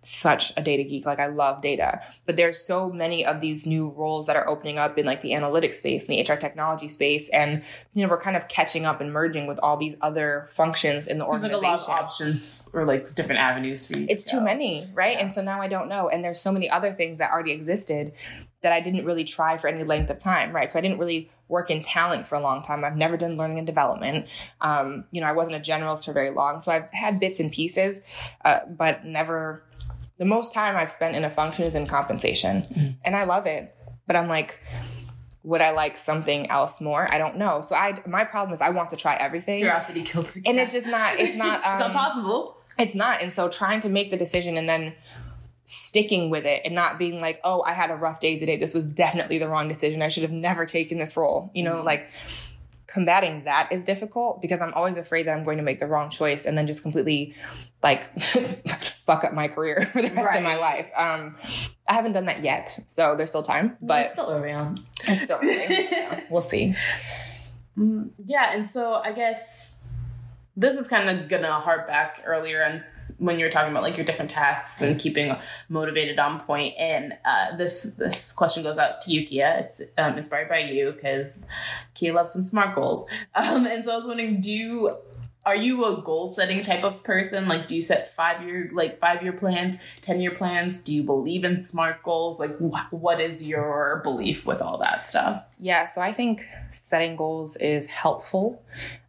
such a data geek. Like I love data, but there's so many of these new roles that are opening up in like the analytics space and the H R technology space. And, you know, we're kind of catching up and merging with all these other functions in the Seems organization. There's like a lot of options or like different avenues for you. It's too many. Right. Yeah. And so now I don't know. And there's so many other things that already existed that I didn't really try for any length of time, right? So I didn't really work in talent for a long time. I've never done learning and development. Um, you know, I wasn't a generalist for very long. So I've had bits and pieces, uh, but never... the most time I've spent in a function is in compensation. Mm-hmm. And I love it. But I'm like, would I like something else more? I don't know. So I, my problem is I want to try everything. Curiosity kills the cat. And it's just not, it's not, um, it's not possible. It's not. And so trying to make the decision and then sticking with it and not being like, oh, I had a rough day today. This was definitely the wrong decision. I should have never taken this role. You know, mm-hmm. like combating that is difficult because I'm always afraid that I'm going to make the wrong choice and then just completely like fuck up my career for the rest right. of my life. Um, I haven't done that yet, so there's still time, but it's still early on. It's still early. So we'll see. Mm, yeah. And so I guess this is kind of going to harp back earlier on when you were talking about like your different tasks and keeping motivated on point. And uh, this, this question goes out to you, Kia. It's um, inspired by you because Kia loves some SMART goals. Um, and so I was wondering, do you, Are you a goal-setting type of person? Like, do you set five-year, like five-year plans, ten-year plans? Do you believe in SMART goals? Like, wh- what is your belief with all that stuff? Yeah, so I think setting goals is helpful.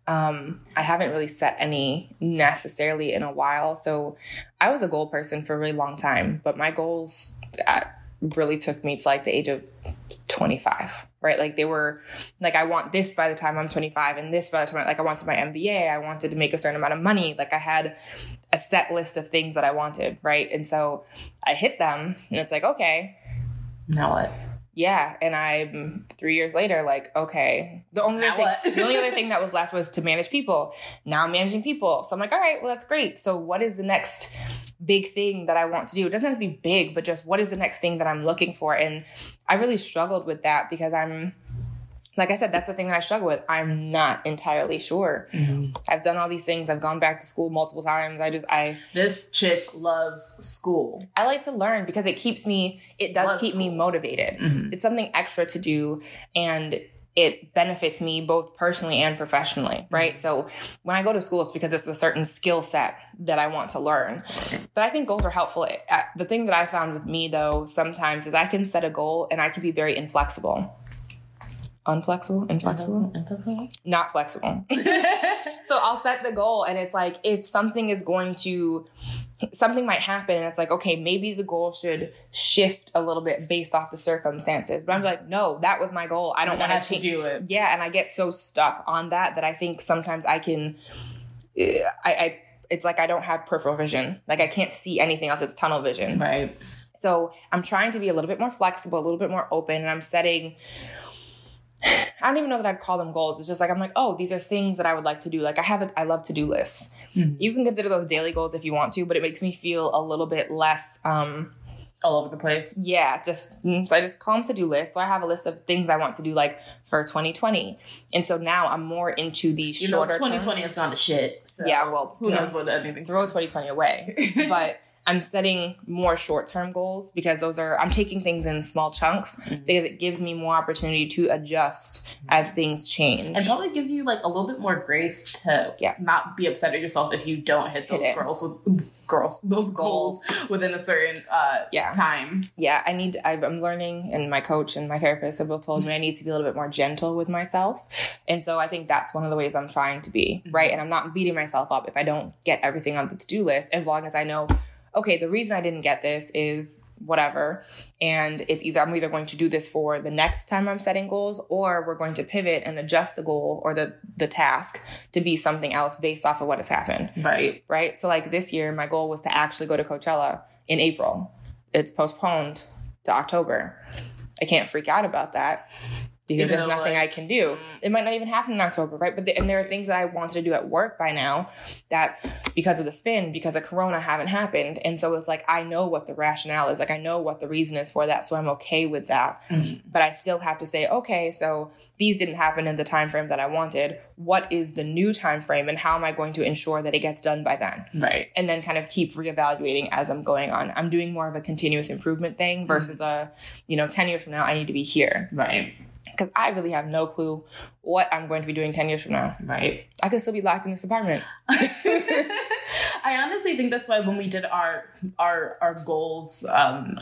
Um, I haven't really set any necessarily in a while. So I was a goal person for a really long time, but my goals uh, really took me to like the age of twenty-five. Right? Like they were like, I want this by the time I'm twenty-five and this by the time I, like I wanted my M B A, I wanted to make a certain amount of money. Like I had a set list of things that I wanted. Right. And so I hit them and it's like, okay, now what? Yeah. And I'm three years later, like, okay, the only, thing, the only other thing that was left was to manage people. Now I'm managing people. So I'm like, all right, well, that's great. So what is the next big thing that I want to do? It doesn't have to be big, but just what is the next thing that I'm looking for? And I really struggled with that because I'm, like I said, that's the thing that I struggle with. I'm not entirely sure. Mm-hmm. I've done all these things. I've gone back to school multiple times. I just, I... This chick loves school. I like to learn because it keeps me, it does Love keep school. me motivated. Mm-hmm. It's something extra to do and it benefits me both personally and professionally, right? Mm-hmm. So when I go to school, it's because it's a certain skill set that I want to learn. But I think goals are helpful. The thing that I found with me, though, sometimes is I can set a goal and I can be very inflexible. Unflexible? Inflexible? Inflexible? Not flexible. So I'll set the goal and it's like if something is going to... something might happen and it's like, okay, maybe the goal should shift a little bit based off the circumstances. But I'm like, no, that was my goal. I don't want to do it. Yeah. And I get so stuck on that, that I think sometimes I can, I, I, it's like, I don't have peripheral vision. Like I can't see anything else. It's tunnel vision. Right. So I'm trying to be a little bit more flexible, a little bit more open, and I'm setting I don't even know that I'd call them goals. It's just like, I'm like, oh, these are things that I would like to do. Like I have a, I love to-do lists. Mm-hmm. You can consider those daily goals if you want to, but it makes me feel a little bit less, um, all over the place. Yeah. Just, so I just call them to-do lists. So I have a list of things I want to do like for twenty twenty. And so now I'm more into the you shorter know, twenty twenty term. Has gone to shit. So yeah. Well, who knows what anything throw twenty twenty away, but I'm setting more short-term goals because those are, I'm taking things in small chunks mm-hmm. because it gives me more opportunity to adjust mm-hmm. as things change. And probably gives you like a little bit more grace to yeah. not be upset at yourself if you don't hit those hit girls with girls, those goals within a certain uh, yeah. time. Yeah. I need, I've, I'm learning, and my coach and my therapist have both told me I need to be a little bit more gentle with myself. And so I think that's one of the ways I'm trying to be, mm-hmm. right? And I'm not beating myself up if I don't get everything on the to-do list, as long as I know, okay, the reason I didn't get this is whatever. And it's either, I'm either going to do this for the next time I'm setting goals, or we're going to pivot and adjust the goal or the, the task to be something else based off of what has happened. Right. Right. So like this year, my goal was to actually go to Coachella in April. It's postponed to October. I can't freak out about that because there's nothing like, I can do. It might not even happen in October, right? But the, and there are things that I wanted to do at work by now that because of the spin, because of Corona, haven't happened. And so it's like, I know what the rationale is. Like, I know what the reason is for that. So I'm okay with that. Mm-hmm. But I still have to say, okay, so these didn't happen in the time frame that I wanted. What is the new time frame? And how am I going to ensure that it gets done by then? Right. And then kind of keep reevaluating as I'm going on. I'm doing more of a continuous improvement thing versus mm-hmm. a, you know, ten years from now, I need to be here. Right. Because I really have no clue what I'm going to be doing ten years from now. Right. I could still be locked in this apartment. I honestly think that's why when we did our our, our goals um,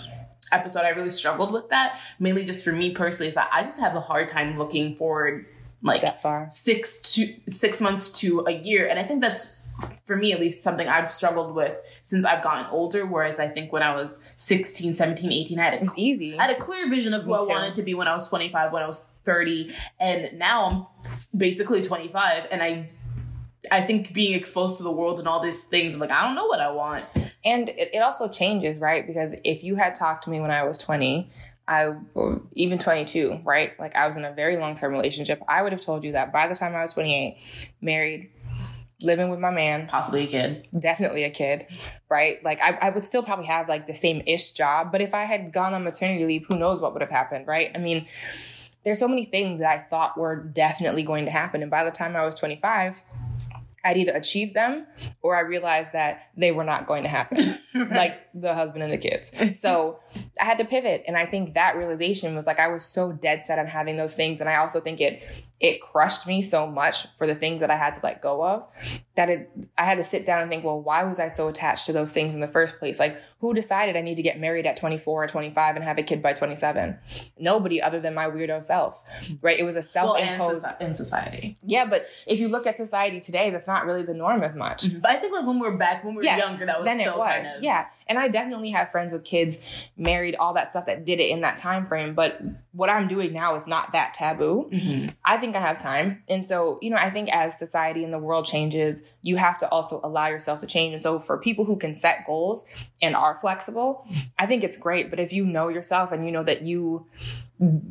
episode, I really struggled with that. Mainly just for me personally, is that I just have a hard time looking forward like that far. Six to six months to a year. And I think that's, for me at least, something I've struggled with since I've gotten older. Whereas I think when I was sixteen, seventeen, eighteen, I had a, it was easy. I had a clear vision of who I wanted to be when I was twenty-five, when I was thirty. And now I'm basically twenty-five. And I, I think being exposed to the world and all these things, I'm like, I don't know what I want. And it, it also changes, right? Because if you had talked to me when I was twenty, I, even twenty-two, right? Like I was in a very long-term relationship. I would have told you that by the time I was twenty-eight, married, living with my man, possibly a kid, definitely a kid, right? Like I, I would still probably have like the same ish job, but if I had gone on maternity leave, who knows what would have happened, right? I mean, there's so many things that I thought were definitely going to happen. And by the time I was twenty-five, I'd either achieved them or I realized that they were not going to happen, right. Like the husband and the kids. So I had to pivot. And I think that realization was like, I was so dead set on having those things. And I also think it, it crushed me so much for the things that I had to let go of that it, I had to sit down and think, well, why was I so attached to those things in the first place? Like, who decided I need to get married at twenty-four or twenty-five and have a kid by twenty-seven? Nobody other than my weirdo self, right? It was a self-imposed... Well, and in society. Yeah, but if you look at society today, that's not really the norm as much. Mm-hmm. But I think like when we were back, when we were yes, younger, that was then still it was. Kind of... Yeah, and I definitely have friends with kids, married, all that stuff that did it in that time frame. But what I'm doing now is not that taboo. Mm-hmm. I think I have time. And so, you know, I think as society and the world changes, you have to also allow yourself to change. And so for people who can set goals and are flexible, I think it's great. But if you know yourself and you know that you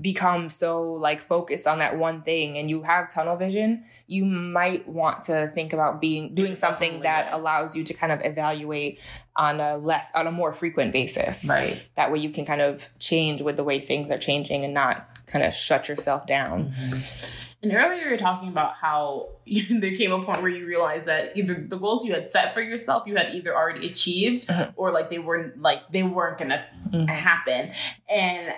become so like focused on that one thing and you have tunnel vision, you might want to think about being doing something that allows you to kind of evaluate on a less on a more frequent basis. Right. That way you can kind of change with the way things are changing and not kind of shut yourself down. Mm-hmm. And earlier you were talking about how you, there came a point where you realized that either the goals you had set for yourself, you had either already achieved mm-hmm. or like they weren't like they weren't going to mm-hmm. happen. And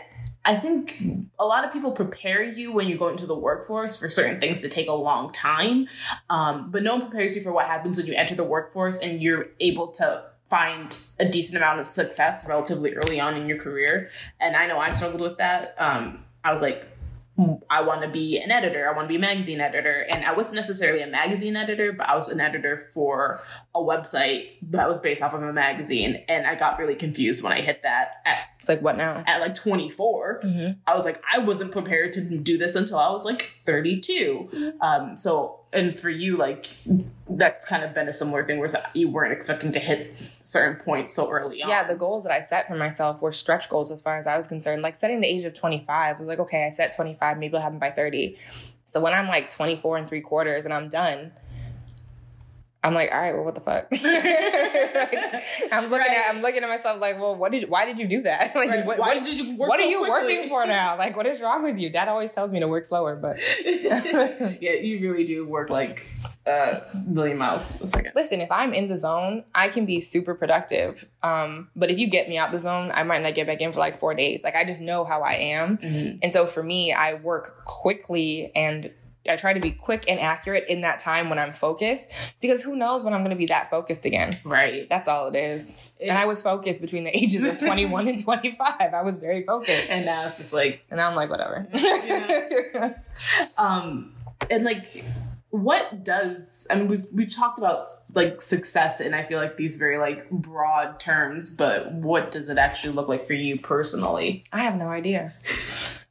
I think a lot of people prepare you when you go into the workforce for certain things to take a long time. Um, but no one prepares you for what happens when you enter the workforce and you're able to find a decent amount of success relatively early on in your career. And I know I struggled with that. Um, I was like, I want to be an editor. I want to be a magazine editor. And I wasn't necessarily a magazine editor, but I was an editor for a website that was based off of a magazine. And I got really confused when I hit that. At, it's like, what now? At like twenty-four, mm-hmm. I was like, I wasn't prepared to do this until I was like thirty-two. Mm-hmm. Um, so, and for you, like, that's kind of been a similar thing where you weren't expecting to hit certain points so early on. Yeah, the goals that I set for myself were stretch goals as far as I was concerned. Like setting the age of twenty-five, I was like, okay, I set twenty-five, maybe I'll have them by thirty. So when I'm like twenty-four and three quarters and I'm done, I'm like, all right, well, what the fuck? like, I'm looking right. at I'm looking at myself like, well, what did? Why did you do that? Like, right. what, why what, did you? Work what so are you quickly? Working for now? Like, what is wrong with you? Dad always tells me to work slower, but yeah, you really do work like uh, a million miles a second. Listen, if I'm in the zone, I can be super productive. Um, but if you get me out the zone, I might not get back in for like four days. Like, I just know how I am, mm-hmm. and so for me, I work quickly and. I try to be quick and accurate in that time when I'm focused, because who knows when I'm going to be that focused again. Right. That's all it is. It, and I was focused between the ages of twenty-one and twenty-five. I was very focused. And now it's just like, and now I'm like, whatever. Yeah. um, and like, what does, I mean, we've, we've talked about like success and I feel like these very like broad terms, but what does it actually look like for you personally? I have no idea.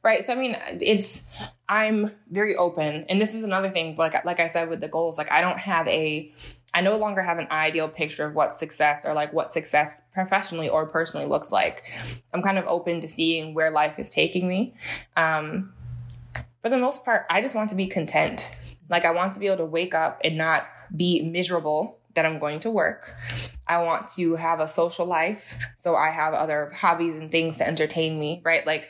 Right. So, I mean, it's, I'm very open. And this is another thing, like, like I said, with the goals, like I don't have a, I no longer have an ideal picture of what success or like what success professionally or personally looks like. I'm kind of open to seeing where life is taking me. Um, for the most part, I just want to be content. Like I want to be able to wake up and not be miserable that I'm going to work. I want to have a social life. So I have other hobbies and things to entertain me, right? Like,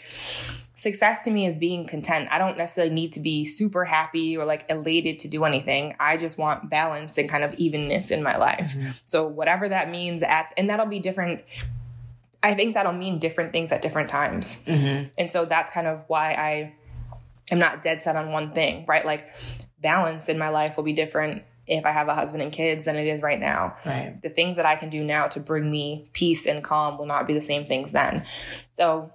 success to me is being content. I don't necessarily need to be super happy or like elated to do anything. I just want balance and kind of evenness in my life. Mm-hmm. So whatever that means at, and that'll be different. I think that'll mean different things at different times. Mm-hmm. And so that's kind of why I am not dead set on one thing, right? Like balance in my life will be different if I have a husband and kids than it is right now. Right. The things that I can do now to bring me peace and calm will not be the same things then. So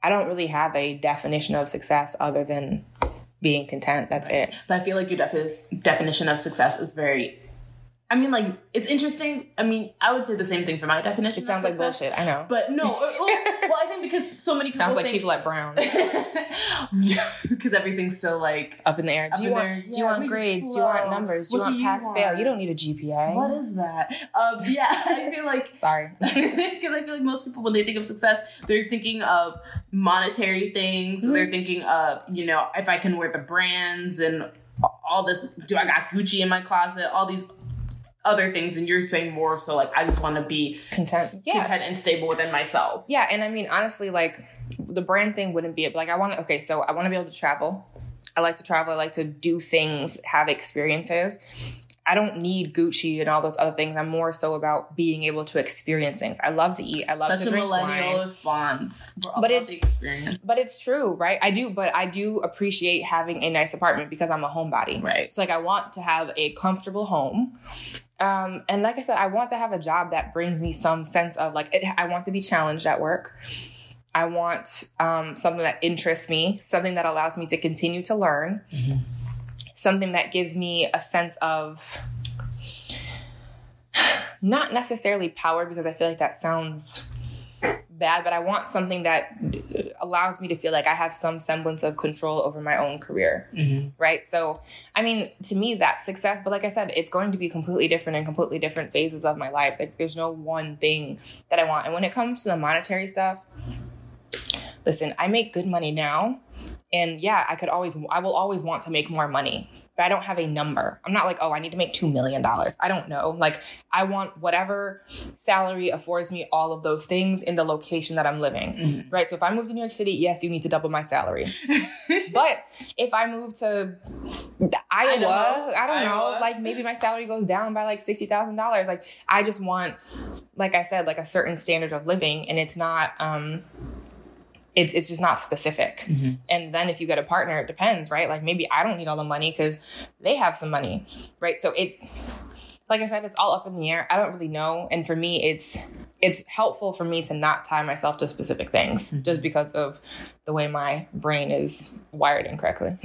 I don't really have a definition of success other than being content. That's right. It. But I feel like your defi- definition of success is very, I mean, like, it's interesting. I mean, I would say the same thing for my definition. It sounds of like bullshit. I know. But no. Well, well, I think because so many people sounds like think, people at Brown. Because everything's so, like, up in the air. Do you want, do you yeah, want grades? Do you want numbers? Do what you want pass fail? You don't need a G P A. What is that? Um, yeah, I feel like... Sorry. Because I feel like most people, when they think of success, they're thinking of monetary things. Mm-hmm. They're thinking of, you know, if I can wear the brands and all this. Do I got Gucci in my closet? All these... other things, and you're saying more of so like I just want to be content yeah. content and stable within myself. Yeah, and I mean honestly, like the brand thing wouldn't be it, like I want to okay so I want to be able to travel. I like to travel. I like to do things, have experiences. I don't need Gucci and all those other things. I'm more so about being able to experience things. I love to eat. I love Such to drink wine. Such a millennial response. We're all but about it's the experience. But it's true, right? I do, but I do appreciate having a nice apartment because I'm a homebody. Right. So like I want to have a comfortable home. Um, and like I said, I want to have a job that brings me some sense of like, it, I want to be challenged at work. I want um, something that interests me, something that allows me to continue to learn, mm-hmm. something that gives me a sense of not necessarily power, because I feel like that sounds bad, but I want something that allows me to feel like I have some semblance of control over my own career. Mm-hmm. Right. So, I mean, to me, that's success. But like I said, it's going to be completely different in completely different phases of my life. Like there's no one thing that I want. And when it comes to the monetary stuff, listen, I make good money now. And yeah, I could always, I will always want to make more money, but I don't have a number. I'm not like, oh, I need to make two million dollars. I don't know. Like I want whatever salary affords me all of those things in the location that I'm living. Mm-hmm. Right. So if I move to New York City, yes, you need to double my salary. But if I move to Iowa, I don't know, I don't know like maybe my salary goes down by like sixty thousand dollars. Like I just want, like I said, like a certain standard of living, and it's not, um, It's it's just not specific. Mm-hmm. And then if you get a partner, it depends, right? Like maybe I don't need all the money because they have some money, right? So it, like I said, it's all up in the air. I don't really know. And for me, it's it's helpful for me to not tie myself to specific things, mm-hmm. just because of the way my brain is wired incorrectly.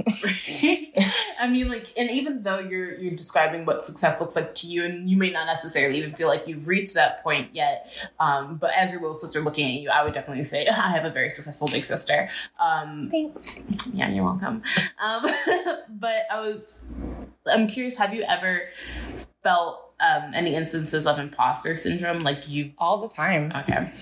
I mean, like, and even though you're you're describing what success looks like to you, and you may not necessarily even feel like you've reached that point yet, um, but as your little sister looking at you, I would definitely say I have a very successful big sister. Um, Thanks. Yeah, you're welcome. Um, but I was, I'm curious, have you ever felt um, any instances of imposter syndrome? Like you all the time. Okay.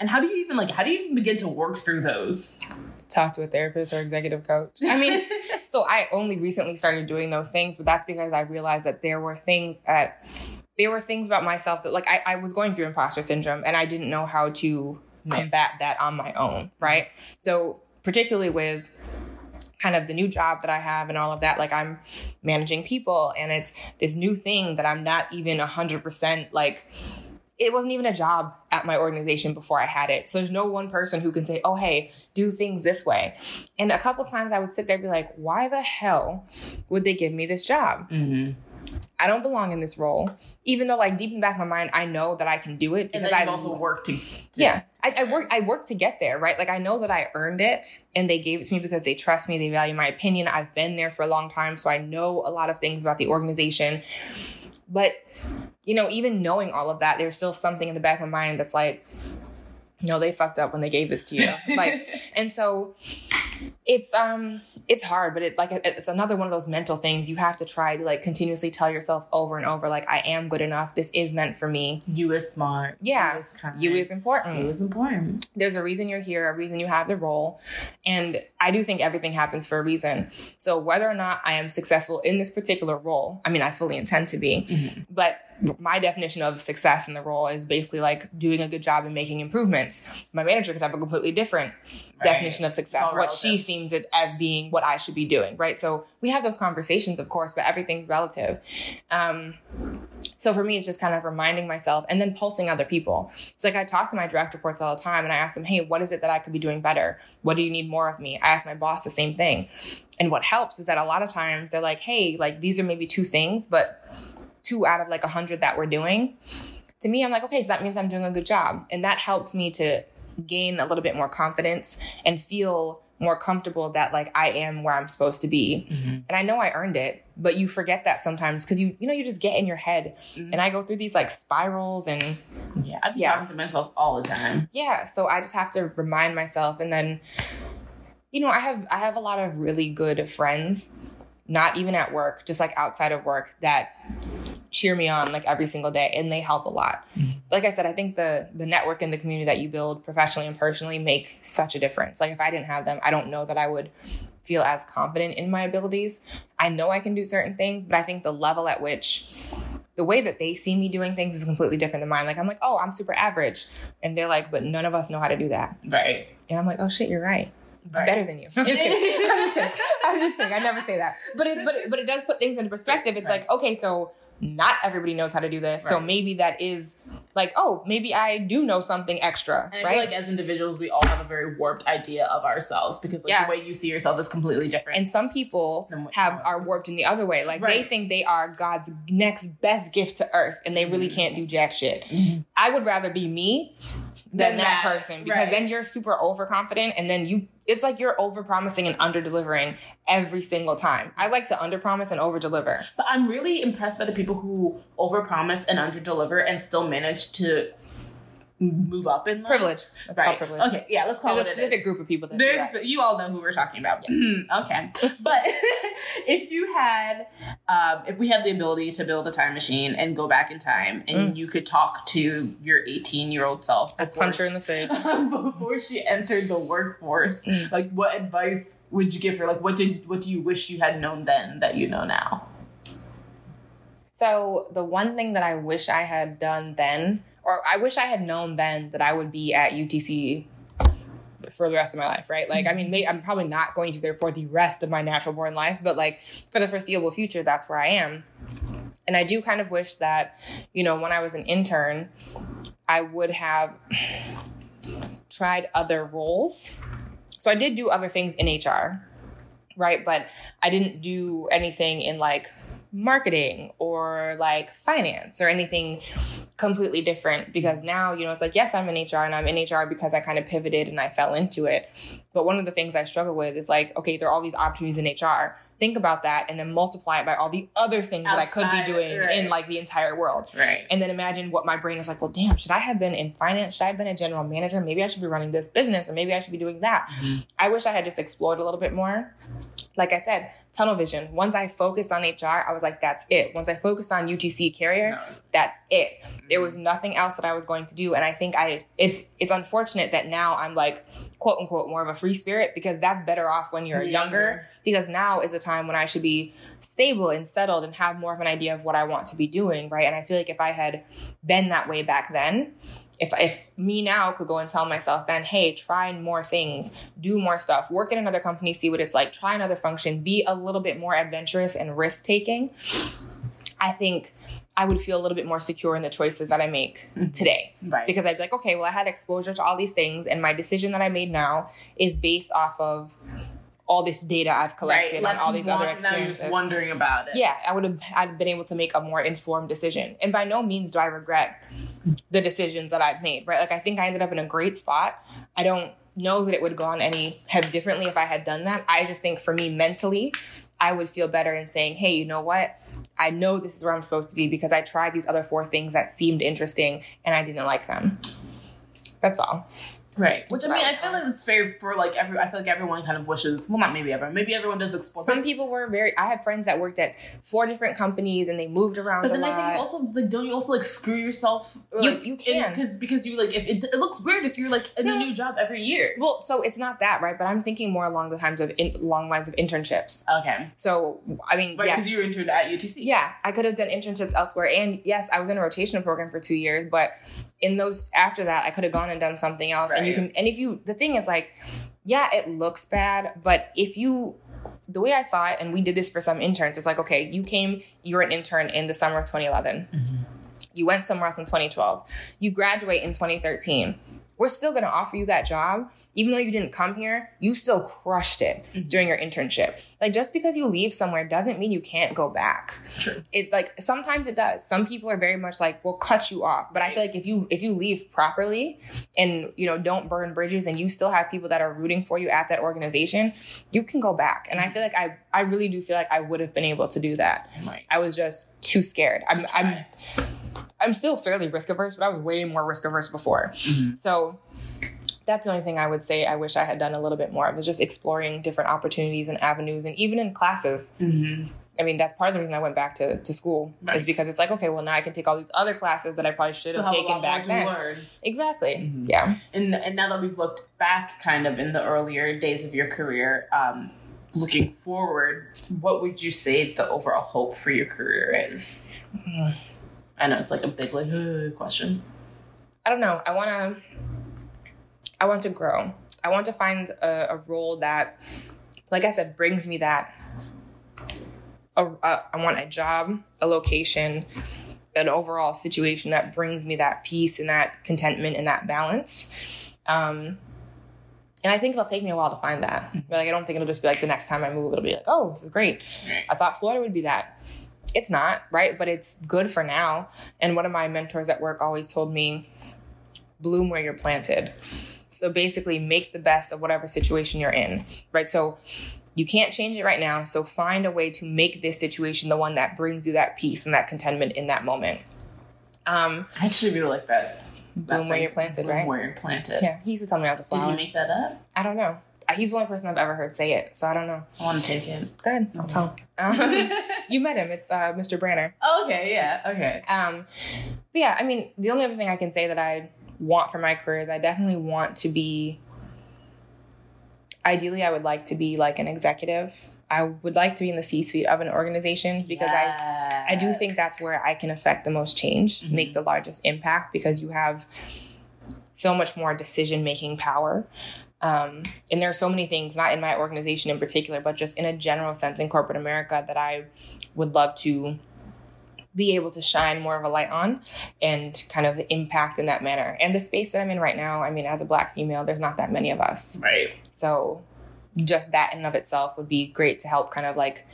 And how do you even like, how do you even begin to work through those? Talk to a therapist or executive coach. I mean, so I only recently started doing those things, but that's because I realized that there were things at, there were things about myself that like, I, I was going through imposter syndrome and I didn't know how to combat that on my own. Right. So particularly with kind of the new job that I have and all of that, like I'm managing people and it's this new thing that I'm not even a hundred percent like, it wasn't even a job at my organization before I had it. So there's no one person who can say, oh, hey, do things this way. And a couple of times I would sit there and be like, why the hell would they give me this job? Mm-hmm. I don't belong in this role, even though like deep in the back of my mind, I know that I can do it. Because I also worked to, to yeah, I, I work. I worked to get there. Right. Like I know that I earned it and they gave it to me because they trust me. They value my opinion. I've been there for a long time. So I know a lot of things about the organization. But, you know, even knowing all of that, there's still something in the back of my mind that's like, no, they fucked up when they gave this to you. Like, and so it's, um, it's hard, but it like, it's another one of those mental things. You have to try to like continuously tell yourself over and over, like, I am good enough. This is meant for me. You is smart. Yeah. You is, you is important. You is important. There's a reason you're here, a reason you have the role. And I do think everything happens for a reason. So whether or not I am successful in this particular role, I mean, I fully intend to be, mm-hmm. but my definition of success in the role is basically like doing a good job and making improvements. My manager could have a completely different right. definition of success, what relative. She sees it as being what I should be doing, right? So we have those conversations, of course, but everything's relative. Um, so for me, it's just kind of reminding myself and then pulsing other people. It's like I talk to my direct reports all the time and I ask them, hey, what is it that I could be doing better? What do you need more of me? I ask my boss the same thing. And what helps is that a lot of times they're like, hey, like these are maybe two things, but two out of like a hundred that we're doing, to me, I'm like, okay, so that means I'm doing a good job. And that helps me to gain a little bit more confidence and feel more comfortable that like I am where I'm supposed to be. Mm-hmm. And I know I earned it, but you forget that sometimes because you, you know, you just get in your head mm-hmm. and I go through these like spirals and yeah, I've been yeah. talking to myself all the time. Yeah. So I just have to remind myself. And then, you know, I have, I have a lot of really good friends, not even at work, just like outside of work that cheer me on like every single day. And they help a lot. Mm-hmm. Like I said, I think the, the network and the community that you build professionally and personally make such a difference. Like if I didn't have them, I don't know that I would feel as confident in my abilities. I know I can do certain things, but I think the level at which the way that they see me doing things is completely different than mine. Like I'm like, oh, I'm super average. And they're like, but none of us know how to do that. Right. And I'm like, oh shit, you're right. Right. Better than you. I'm just kidding. I'm just kidding. I'm just kidding. I never say that. But it, but, it, but it does put things into perspective. It's right. like, okay, so not everybody knows how to do this. Right. So maybe that is like, oh, maybe I do know something extra. And I right? feel like as individuals, we all have a very warped idea of ourselves because like yeah. the way you see yourself is completely different. And some people have are warped in the other way. Like right. they think they are God's next best gift to earth and they really can't do jack shit. Mm-hmm. I would rather be me than, than that. that person because right. then you're super overconfident and then you it's like you're overpromising and under-delivering every single time. I like to underpromise and over-deliver. But I'm really impressed by the people who overpromise and under-deliver and still manage to move up in life. Privilege. Let's right. call it privilege. Okay, yeah, let's call There's it There's a specific group of people that There's, do that. You all know who we're talking about. Yeah. Mm, okay. But if you had, um, if we had the ability to build a time machine and go back in time and mm. you could talk to your eighteen-year-old self. I'd punch her in the face. Before she entered the workforce, mm. like what advice would you give her? Like what did, what do you wish you had known then that you know now? So the one thing that I wish I had done then Or I wish I had known then that I would be at U T C for the rest of my life, right? Like, I mean, maybe, I'm probably not going to there for the rest of my natural born life, but like for the foreseeable future, that's where I am. And I do kind of wish that, you know, when I was an intern, I would have tried other roles. So I did do other things in H R, right? But I didn't do anything in like marketing or like finance or anything completely different because now, you know, it's like, yes, I'm in H R and I'm in H R because I kind of pivoted and I fell into it. But one of the things I struggle with is like, okay, there are all these opportunities in H R. Think about that and then multiply it by all the other things outside, that I could be doing right. in like the entire world. Right. And then imagine what my brain is like, well, damn, should I have been in finance? Should I have been a general manager? Maybe I should be running this business, or maybe I should be doing that. Mm-hmm. I wish I had just explored a little bit more. Like I said, tunnel vision. Once I focused on H R, I was like, that's it. Once I focused on U T C Carrier, no. that's it. Mm-hmm. There was nothing else that I was going to do. And I think I it's it's unfortunate that now I'm like, quote unquote, more of a free spirit, because that's better off when you're yeah. younger, because now is a time when I should be stable and settled and have more of an idea of what I want to be doing, right? And I feel like if I had been that way back then, If, if me now could go and tell myself then, hey, try more things, do more stuff, work at another company, see what it's like, try another function, be a little bit more adventurous and risk-taking, I think I would feel a little bit more secure in the choices that I make today. Right. Because I'd be like, okay, well, I had exposure to all these things, and my decision that I made now is based off of all this data I've collected right. on all these other experiences. Now just wondering about it. Yeah, I would have I'd been able to make a more informed decision. And by no means do I regret the decisions that I've made, right? Like, I think I ended up in a great spot. I don't know that it would have gone any have differently if I had done that. I just think for me mentally, I would feel better in saying, hey, you know what? I know this is where I'm supposed to be because I tried these other four things that seemed interesting and I didn't like them. That's all. Right. Which, I mean, I feel like it's fair for, like, every. I feel like everyone kind of wishes, well, not maybe everyone, maybe everyone does explore. Some people were very, I had friends that worked at four different companies and they moved around a lot. But then I think also, like, don't you also, like, screw yourself? Or, you, like, you can. In, because you, like, if it, it looks weird if you're, like, in yeah. a new job every year. Well, so it's not that, right? But I'm thinking more along the times of, in, long lines of internships. Okay. So, I mean, right, yes. because you were interned at U T C. Yeah. I could have done internships elsewhere. And, yes, I was in a rotational program for two years, but... in those, after that, I could have gone and done something else. Right. And you can, and if you, the thing is like, yeah, it looks bad, but if you, the way I saw it, and we did this for some interns, it's like, okay, you came, you're an intern in the summer of twenty eleven. Mm-hmm. You went somewhere else in twenty twelve. You graduate in twenty thirteen. We're still going to offer you that job. Even though you didn't come here, you still crushed it mm-hmm. during your internship. Like, just because you leave somewhere doesn't mean you can't go back. True. It like sometimes it does. Some people are very much like, we'll cut you off. But right. I feel like if you if you leave properly and, you know, don't burn bridges and you still have people that are rooting for you at that organization, you can go back. And mm-hmm. I feel like I, I really do feel like I would have been able to do that. Right. I was just too scared. I'm I'm I'm still fairly risk averse, but I was way more risk averse before. Mm-hmm. So that's the only thing I would say I wish I had done a little bit more. It was just exploring different opportunities and avenues, and even in classes. Mm-hmm. I mean, that's part of the reason I went back to, to school right. is because it's like, okay, well, now I can take all these other classes that I probably should have taken back then. Learn. Exactly. Mm-hmm. Yeah. And and now that we've looked back kind of in the earlier days of your career, um, looking forward, what would you say the overall hope for your career is? Mm-hmm. I know it's like a big like uh, question. I don't know. I want to, I want to grow. I want to find a, a role that, like I said, brings me that. A, a, I want a job, a location, an overall situation that brings me that peace and that contentment and that balance. Um, And I think it'll take me a while to find that. But like, I don't think it'll just be like the next time I move, it'll be like, oh, this is great. I thought Florida would be that. It's not, right? But it's good for now. And one of my mentors at work always told me, bloom where you're planted. So basically make the best of whatever situation you're in, right? So you can't change it right now. So find a way to make this situation the one that brings you that peace and that contentment in that moment. Um, I actually really like that. Bloom That's where like, you're planted, bloom right? Bloom where you're planted. Yeah, he used to tell me I was a flower. Did you make that up? I don't know. He's the only person I've ever heard say it, so I don't know. I want to take him. Go ahead. I'll tell him. Um, you met him. It's uh, Mister Branner. Oh, okay. Yeah. Okay. Um, but yeah, I mean, the only other thing I can say that I want for my career is I definitely want to be, ideally, I would like to be like an executive. I would like to be in the C-suite of an organization because yes. I, I do think that's where I can affect the most change, mm-hmm. make the largest impact, because you have so much more decision-making power. Um, and there are so many things, not in my organization in particular, but just in a general sense in corporate America, that I would love to be able to shine more of a light on and kind of impact in that manner. And the space that I'm in right now, I mean, as a Black female, there's not that many of us. Right. So just that in and of itself would be great to help kind of like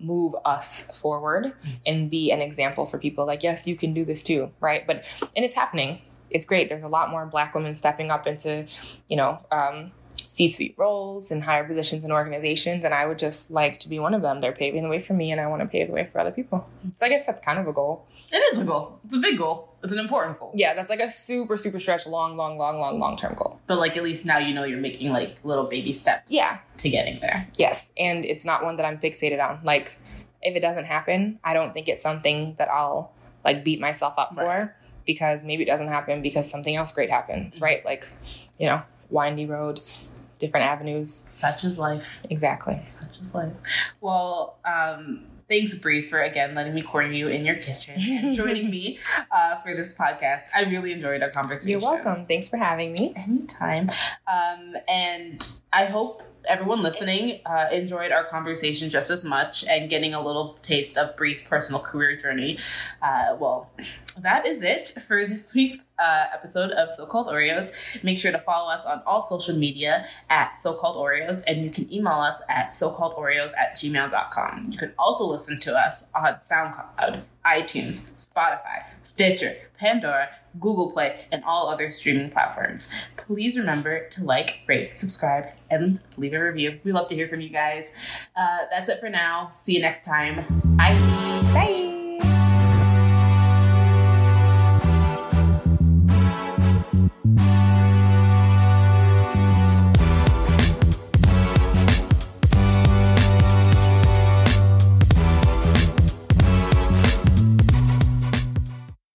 move us forward and be an example for people like, yes, you can do this too. Right. But, and it's happening. It's great. There's a lot more Black women stepping up into, you know, um, C-suite roles and higher positions in organizations. And I would just like to be one of them. They're paving the way for me, and I want to pave the way for other people. So I guess that's kind of a goal. It is a goal. It's a big goal. It's an important goal. Yeah, that's like a super, super stretch, long, long, long, long, long-term goal. But like at least now you know you're making like little baby steps yeah. to getting there. Yes, and it's not one that I'm fixated on. Like if it doesn't happen, I don't think it's something that I'll like beat myself up right. for, because maybe it doesn't happen because something else great happens, right? Like, you know, windy roads, different avenues. Such is life. Exactly. Such is life. Well, um... thanks, Bree, for, again, letting me corner you in your kitchen and joining me uh, for this podcast. I really enjoyed our conversation. You're welcome. Thanks for having me. Anytime. Um, and I hope everyone listening uh, enjoyed our conversation just as much and getting a little taste of Bree's personal career journey. Uh, well, that is it for this week's uh, episode of So-Called Oreos. Make sure to follow us on all social media at So-Called Oreos, and you can email us at so called oreos at gmail dot com. You can also listen Listen to us on SoundCloud, iTunes, Spotify, Stitcher, Pandora, Google Play, and all other streaming platforms. Please remember to like, rate, subscribe, and leave a review. We love to hear from you guys. Uh, that's it for now. See you next time. Bye. Bye.